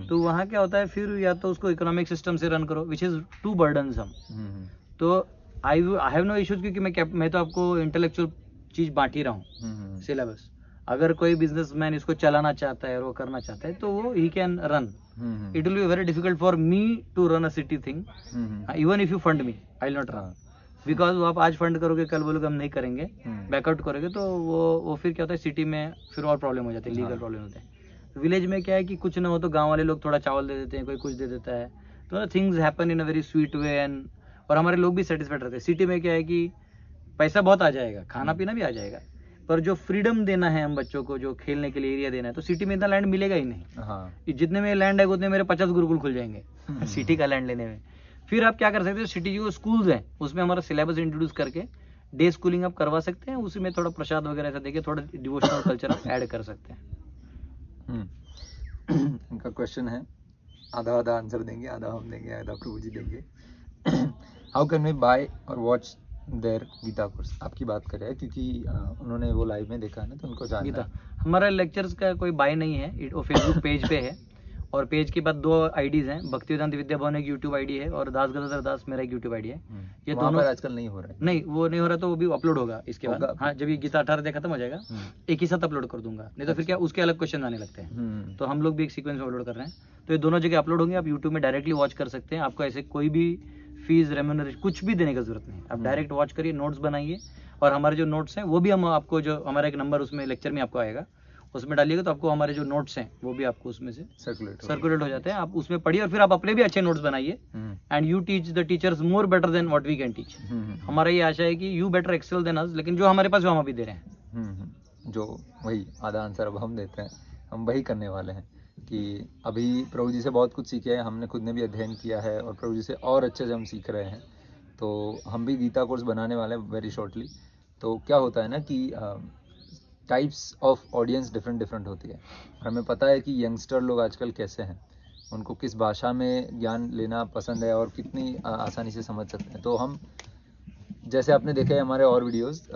तो वहाँ क्या होता है फिर या तो उसको इकोनॉमिक सिस्टम से रन करो विच इज टू बर्डनसम। तो आई हैव नो इश्यूज क्योंकि मैं तो आपको इंटेलेक्चुअल चीज बांट ही रहा हूँ सिलेबस, अगर कोई बिजनेसमैन इसको चलाना चाहता है और वो करना चाहता है तो वो ही can run, it will be very difficult for me to run a city thing, even if you fund me I will not run, because वो आप आज फंड करोगे कल बोलोगे हम नहीं करेंगे, बैकआउट करोगे तो वो फिर क्या होता है सिटी में फिर और प्रॉब्लम हो जाती है, लीगल प्रॉब्लम होते हैं। विलेज में क्या है कि कुछ ना हो तो गांव वाले लोग थोड़ा चावल दे देते हैं, कोई कुछ दे देता है, तो things happen in a very sweet way and और हमारे लोग भी सेटिस्फाइड रहते हैं। सिटी में क्या है कि पैसा बहुत आ जाएगा, खाना पीना भी आ जाएगा, पर जो फ्रीडम देना है हम बच्चों को, जो खेलने के लिए एरिया देना है, तो सिटी में इतना लैंड मिलेगा ही नहीं, जितने में लैंड है उतने मेरे 50 गुरुकुल खुल जाएंगे सिटी का लैंड लेने में। फिर आप क्या कर सकते हो, सिटी जो स्कूल्स हैं उसमें हमारा सिलेबस इंट्रोड्यूस करके डे स्कूलिंग आप करवा सकते हैं, उसी में थोड़ा प्रसाद वगैरह ऐसा देके थोड़ा डिवोशनल कल्चर आप ऐड कर सकते हैं। इनका क्वेश्चन है, आधा आधा आंसर देंगे, आधा हम देंगे, आधा प्रभु जी देंगे। हाउ कैन वी बाय और वॉच देयर गीता कोर्स? आपकी बात कर रहे हैं क्योंकि उन्होंने वो लाइव में देखा है ना तो उनको जानना गीता है। हमारा लेक्चर्स का कोई बाय नहीं है, वो फेसबुक पेज पे है और पेज के बाद दो आईडीज हैं, भक्ति वेदांत विद्या भवन एक यूट्यूब आईडी है और दास गदाधर दास मेरा एक यूट्यूब आईडी है, ये दोनों आजकल नहीं हो रहा है। नहीं वो नहीं हो रहा तो वो भी अपलोड होगा इसके बाद, हाँ जब ये गीता 18 देखा खत्म हो जाएगा एक ही साथ अपलोड कर दूंगा, नहीं तो फिर क्या उसके अलग क्वेश्चन आने लगते हैं, तो हम लोग भी एक सीक्वेंस में अपलोड कर रहे हैं, तो ये दोनों जगह अपलोड होंगे, आप यूट्यूब में डायरेक्टली वॉच कर सकते हैं, आपको ऐसे कोई भी फीस रेम्यूनरेशन कुछ भी देने की जरूरत नहीं, आप डायरेक्ट वॉच करिए, नोट्स बनाइए और हमारे जो नोट्स हैं वो भी हम आपको, जो हमारा एक नंबर उसमें लेक्चर में आपको आएगा उसमें डालिएगा तो आपको हमारे जो नोट्स हैं वो भी आपको उसमें से सर्कुलेट हो जाते हैं, आप उसमें पढ़िए और फिर आप अपने भी अच्छे नोट्स बनाइए, and you teach the teachers more better than what we can teach. हमारा ये आशा है कि you better excel than us, लेकिन जो हमारे पास वो हम अभी दे रहे हैं, जो वही आधा आंसर अब हम देते हैं, हम वही करने वाले हैं कि अभी प्रभु जी से बहुत कुछ सीखे है, हमने खुद ने भी अध्ययन किया है और प्रभु जी से और अच्छे से हम सीख रहे हैं, तो हम भी गीता कोर्स बनाने वाले हैं वेरी शॉर्टली। तो क्या होता है ना कि टाइप्स ऑफ ऑडियंस डिफरेंट होती है, हमें पता है कि यंगस्टर लोग आजकल कैसे हैं, उनको किस भाषा में ज्ञान लेना पसंद है और कितनी आसानी से समझ सकते हैं। तो हम जैसे आपने देखे है हमारे और वीडियोस,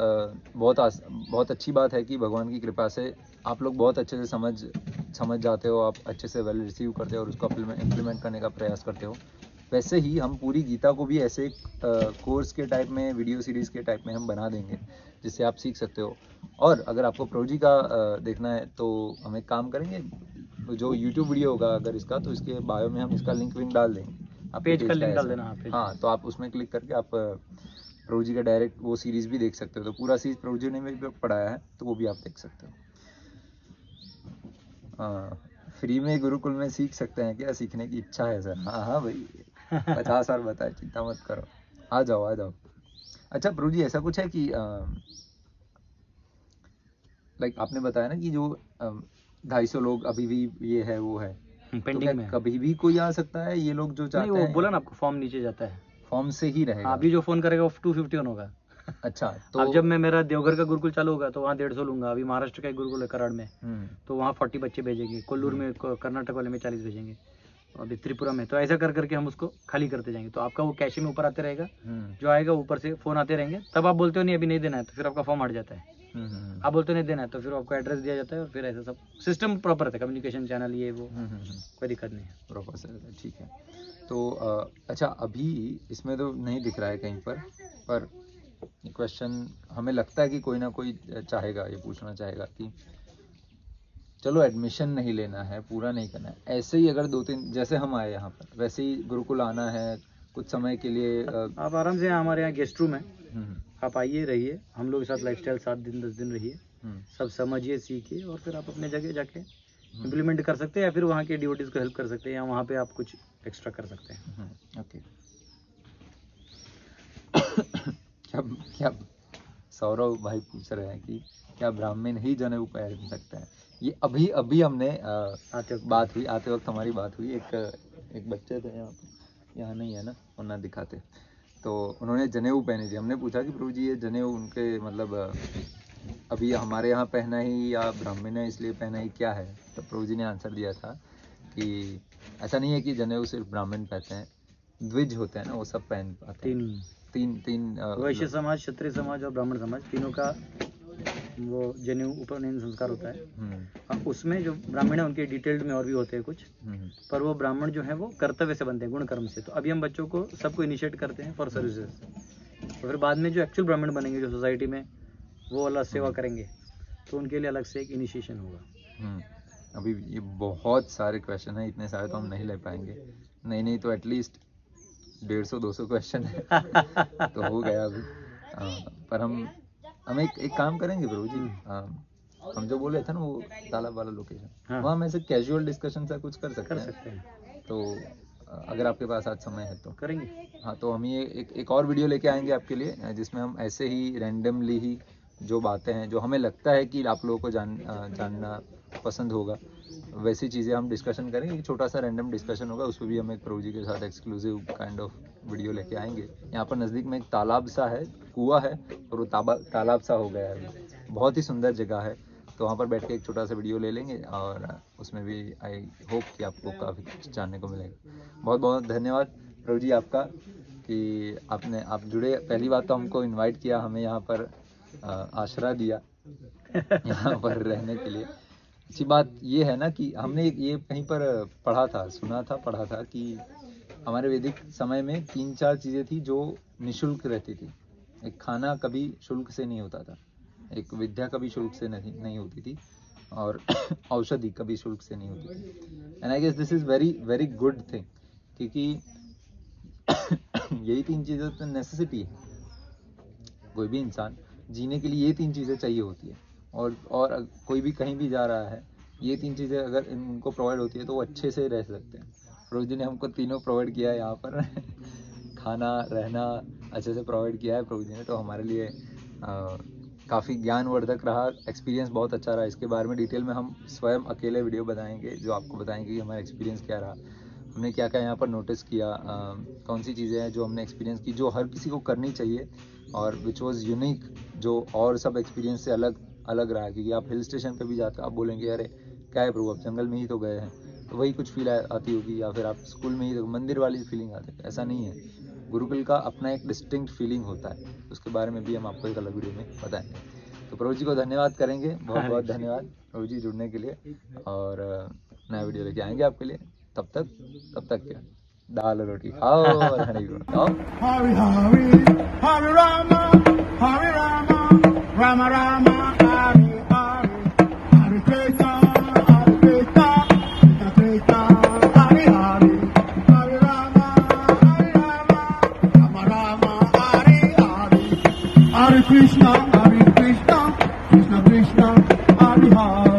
बहुत अच्छी बात है कि भगवान की कृपा से आप लोग बहुत अच्छे से समझ जाते हो, आप अच्छे से वेल रिसीव करते हो और उसको इम्प्लीमेंट करने का प्रयास करते हो। वैसे ही हम पूरी गीता को भी ऐसे कोर्स के टाइप में, वीडियो सीरीज़ के टाइप में हम बना देंगे जिससे आप सीख सकते हो। और अगर आपको प्रभु जी का देखना है तो हम एक काम करेंगे, जो यूट्यूब वीडियो होगा अगर इसका तो इसके बायो में हम इसका लिंक डाल देंगे, आप पेज का लिंक डाल देना। हाँ, तो आप उसमें क्लिक करके आप प्रभु जी का डायरेक्ट वो सीरीज़ भी देख सकते हो, तो पूरा सीरीज प्रभु जी ने भी पढ़ाया है तो वो भी आप देख सकते हो। फ्री में गुरुकुल में सीख सकते हैं क्या? सीखने की इच्छा है सर? हाँ हाँ भाई, 50 साल बताए, चिंता मत करो, आ जाओ आ जाओ। अच्छा प्रभु जी, ऐसा कुछ है कि लाइक आपने बताया ना कि जो 250 लोग अभी भी ये है वो है पेंडिंग तो में, कभी भी कोई आ सकता है? ये लोग जो चाहते हैं, बोला ना आपको फॉर्म नीचे जाता है, फॉर्म से ही रहेगा, अभी जो फोन करेगा 251 होगा अच्छा, तो अब जब मैं मेरा देवघर का गुरुकुल चालू होगा तो वहाँ 150 लूंगा। अभी महाराष्ट्र का एक गुरुकुल है कराड़ में, तो वहाँ 40 बच्चे भेजेंगे। कोल्लूर में, कर्नाटक वाले में 40 भेजेंगे, अभी त्रिपुरा में। तो ऐसा कर करके हम उसको खाली करते जाएंगे। तो आपका वो कैश में ऊपर आते रहेगा, जो आएगा ऊपर से फोन आते रहेंगे। तब आप बोलते हो नहीं अभी नहीं देना है, तो फिर आपका फॉर्म हट जाता है। आप बोलते नहीं देना है तो फिर आपको एड्रेस दिया जाता है, और फिर ऐसा सब सिस्टम प्रॉपर रहता है। कम्युनिकेशन चैनल ये वो कोई दिक्कत नहीं है, प्रॉपर से रहता है। ठीक है, तो अच्छा अभी इसमें तो नहीं दिख रहा है कहीं पर क्वेश्चन हमें लगता है कि कोई ना कोई चाहेगा, ये पूछना चाहेगा कि चलो एडमिशन नहीं लेना है, पूरा नहीं करना है, ऐसे ही अगर 2-3 जैसे हम आए यहाँ पर वैसे ही गुरुकुल आना है कुछ समय के लिए, आप आराम से हमारे यहाँ गेस्ट रूम है, आप आइए रहिए हम लोग के साथ, लाइफस्टाइल 7 दिन 10 दिन रहिए, सब समझिए सीखिए, और फिर आप अपने जगह जाके इम्प्लीमेंट कर सकते हैं, या फिर वहाँ के डिवोटीज को हेल्प कर सकते हैं, या वहाँ पे आप कुछ एक्स्ट्रा कर सकते हैं। ओके, क्या सौरव भाई पूछ रहे हैं कि क्या ब्राह्मण ही जने उपाय कर सकता है? ये अभी अभी हमने आते वक्त हमारी बात हुई एक बच्चे थे यहाँ नहीं है ना, उन्हें दिखाते तो उन्होंने जनेऊ पहने थे। हमने पूछा कि प्रभु जी ये जनेऊ उनके मतलब अभी हमारे यहाँ पहना ही या ब्राह्मण है इसलिए पहना ही क्या है? तो प्रभु जी ने आंसर दिया था कि ऐसा नहीं है कि जनेऊ सिर्फ ब्राह्मण पहनते हैं, द्विज होते हैं ना वो सब पहन पाते हैं। तीन वैश्य समाज, क्षत्रिय समाज और ब्राह्मण समाज, तीनों का वो जनेऊ उपनयन संस्कार होता है। अब उसमें जो ब्राह्मण है उनके डिटेल्ड में और भी होते हैं कुछ, पर वो ब्राह्मण जो है वो कर्तव्य से बनते हैं, गुण कर्म से। तो अभी हम बच्चों को सबको इनिशिएट करते हैं फॉर सर्विसेज, और फिर बाद में जो एक्चुअल ब्राह्मण बनेंगे जो सोसाइटी में वो अलग सेवा करेंगे, तो उनके लिए अलग से एक इनिशिएशन होगा। अभी ये बहुत सारे क्वेश्चन है, इतने सारे तो हम नहीं ले पाएंगे, नहीं तो एटलीस्ट 150-200 क्वेश्चन है तो हो गया अभी। पर हम एक काम करेंगे प्रभु जी, हम जो बोले थे ना वो तालाब वाला लोकेशन, वहाँ हम ऐसे कैजुअल डिस्कशन से कुछ कर सकते हैं। तो अगर आपके पास आज समय है तो करेंगे। हाँ, तो हम ये एक और वीडियो लेके आएंगे आपके लिए, जिसमें हम ऐसे ही रैंडमली ही जो बातें हैं जो हमें लगता है कि आप लोगों को जानना पसंद होगा वैसी चीज़ें हम डिस्कशन करेंगे। एक छोटा सा रैंडम डिस्कशन होगा, उसमें भी हम एक प्रभु जी के साथ एक्सक्लूसिव काइंड ऑफ वीडियो लेके आएंगे। यहाँ पर नज़दीक में एक तालाब सा है, कुआ है, और वो तालाब सा हो गया है, बहुत ही सुंदर जगह है। तो वहाँ पर बैठ के एक छोटा सा वीडियो ले लेंगे, और उसमें भी आई होप कि आपको काफ़ी कुछ जानने को मिलेगा। बहुत बहुत धन्यवाद प्रभु जी आपका कि आप जुड़े। पहली बात तो हमको इन्वाइट किया, हमें यहाँ पर आश्रय दिया यहाँ पर रहने के लिए। अच्छी बात ये है ना कि हमने ये कहीं पर पढ़ा था कि हमारे वैदिक समय में 3-4 चीज़ें थी जो निशुल्क रहती थी। एक खाना कभी शुल्क से नहीं होता था, एक विद्या कभी शुल्क से नहीं होती थी, और औषधि कभी शुल्क से नहीं होती थी। And I guess this is very very good thing, क्योंकि यही 3 चीज़ें तो नेसेसिटी है। कोई भी इंसान जीने के लिए ये 3 चीज़ें चाहिए होती है, और कोई भी कहीं भी जा रहा है, ये 3 चीज़ें अगर उनको प्रोवाइड होती है तो वो अच्छे से रह सकते हैं। प्रभु जी ने हमको तीनों प्रोवाइड किया है यहाँ पर खाना रहना अच्छे से प्रोवाइड किया है प्रभु जी ने, तो हमारे लिए काफ़ी ज्ञानवर्धक रहा, एक्सपीरियंस बहुत अच्छा रहा। इसके बारे में डिटेल में हम स्वयं अकेले वीडियो बनाएंगे जो आपको बताएंगे कि हमारा एक्सपीरियंस क्या रहा, हमने क्या क्या यहाँ पर नोटिस किया, कौन सी चीज़ें हैं जो हमने एक्सपीरियंस की जो हर किसी को करनी चाहिए, और विच वॉज़ यूनिक, जो और सब एक्सपीरियंस से अलग रहा। क्योंकि आप हिल स्टेशन पे भी जाते हो आप बोलेंगे अरे क्या है प्रभु आप जंगल में ही तो गए हैं, तो वही कुछ फील आती होगी, या फिर आप स्कूल में ही तो मंदिर वाली फीलिंग आती है। ऐसा नहीं है, गुरुकुल का अपना एक डिस्टिंक्ट फीलिंग होता है, उसके बारे में भी हम आपको एक अलग वीडियो में बताएंगे। तो प्रभु जी को धन्यवाद करेंगे, बहुत बहुत धन्यवाद प्रभु जी जुड़ने के लिए, और नया वीडियो लेके आएंगे आपके लिए। तब तक क्या दाल रोटी खाओ और Krishna, Hare Krishna, Krishna Krishna, Hare Hare.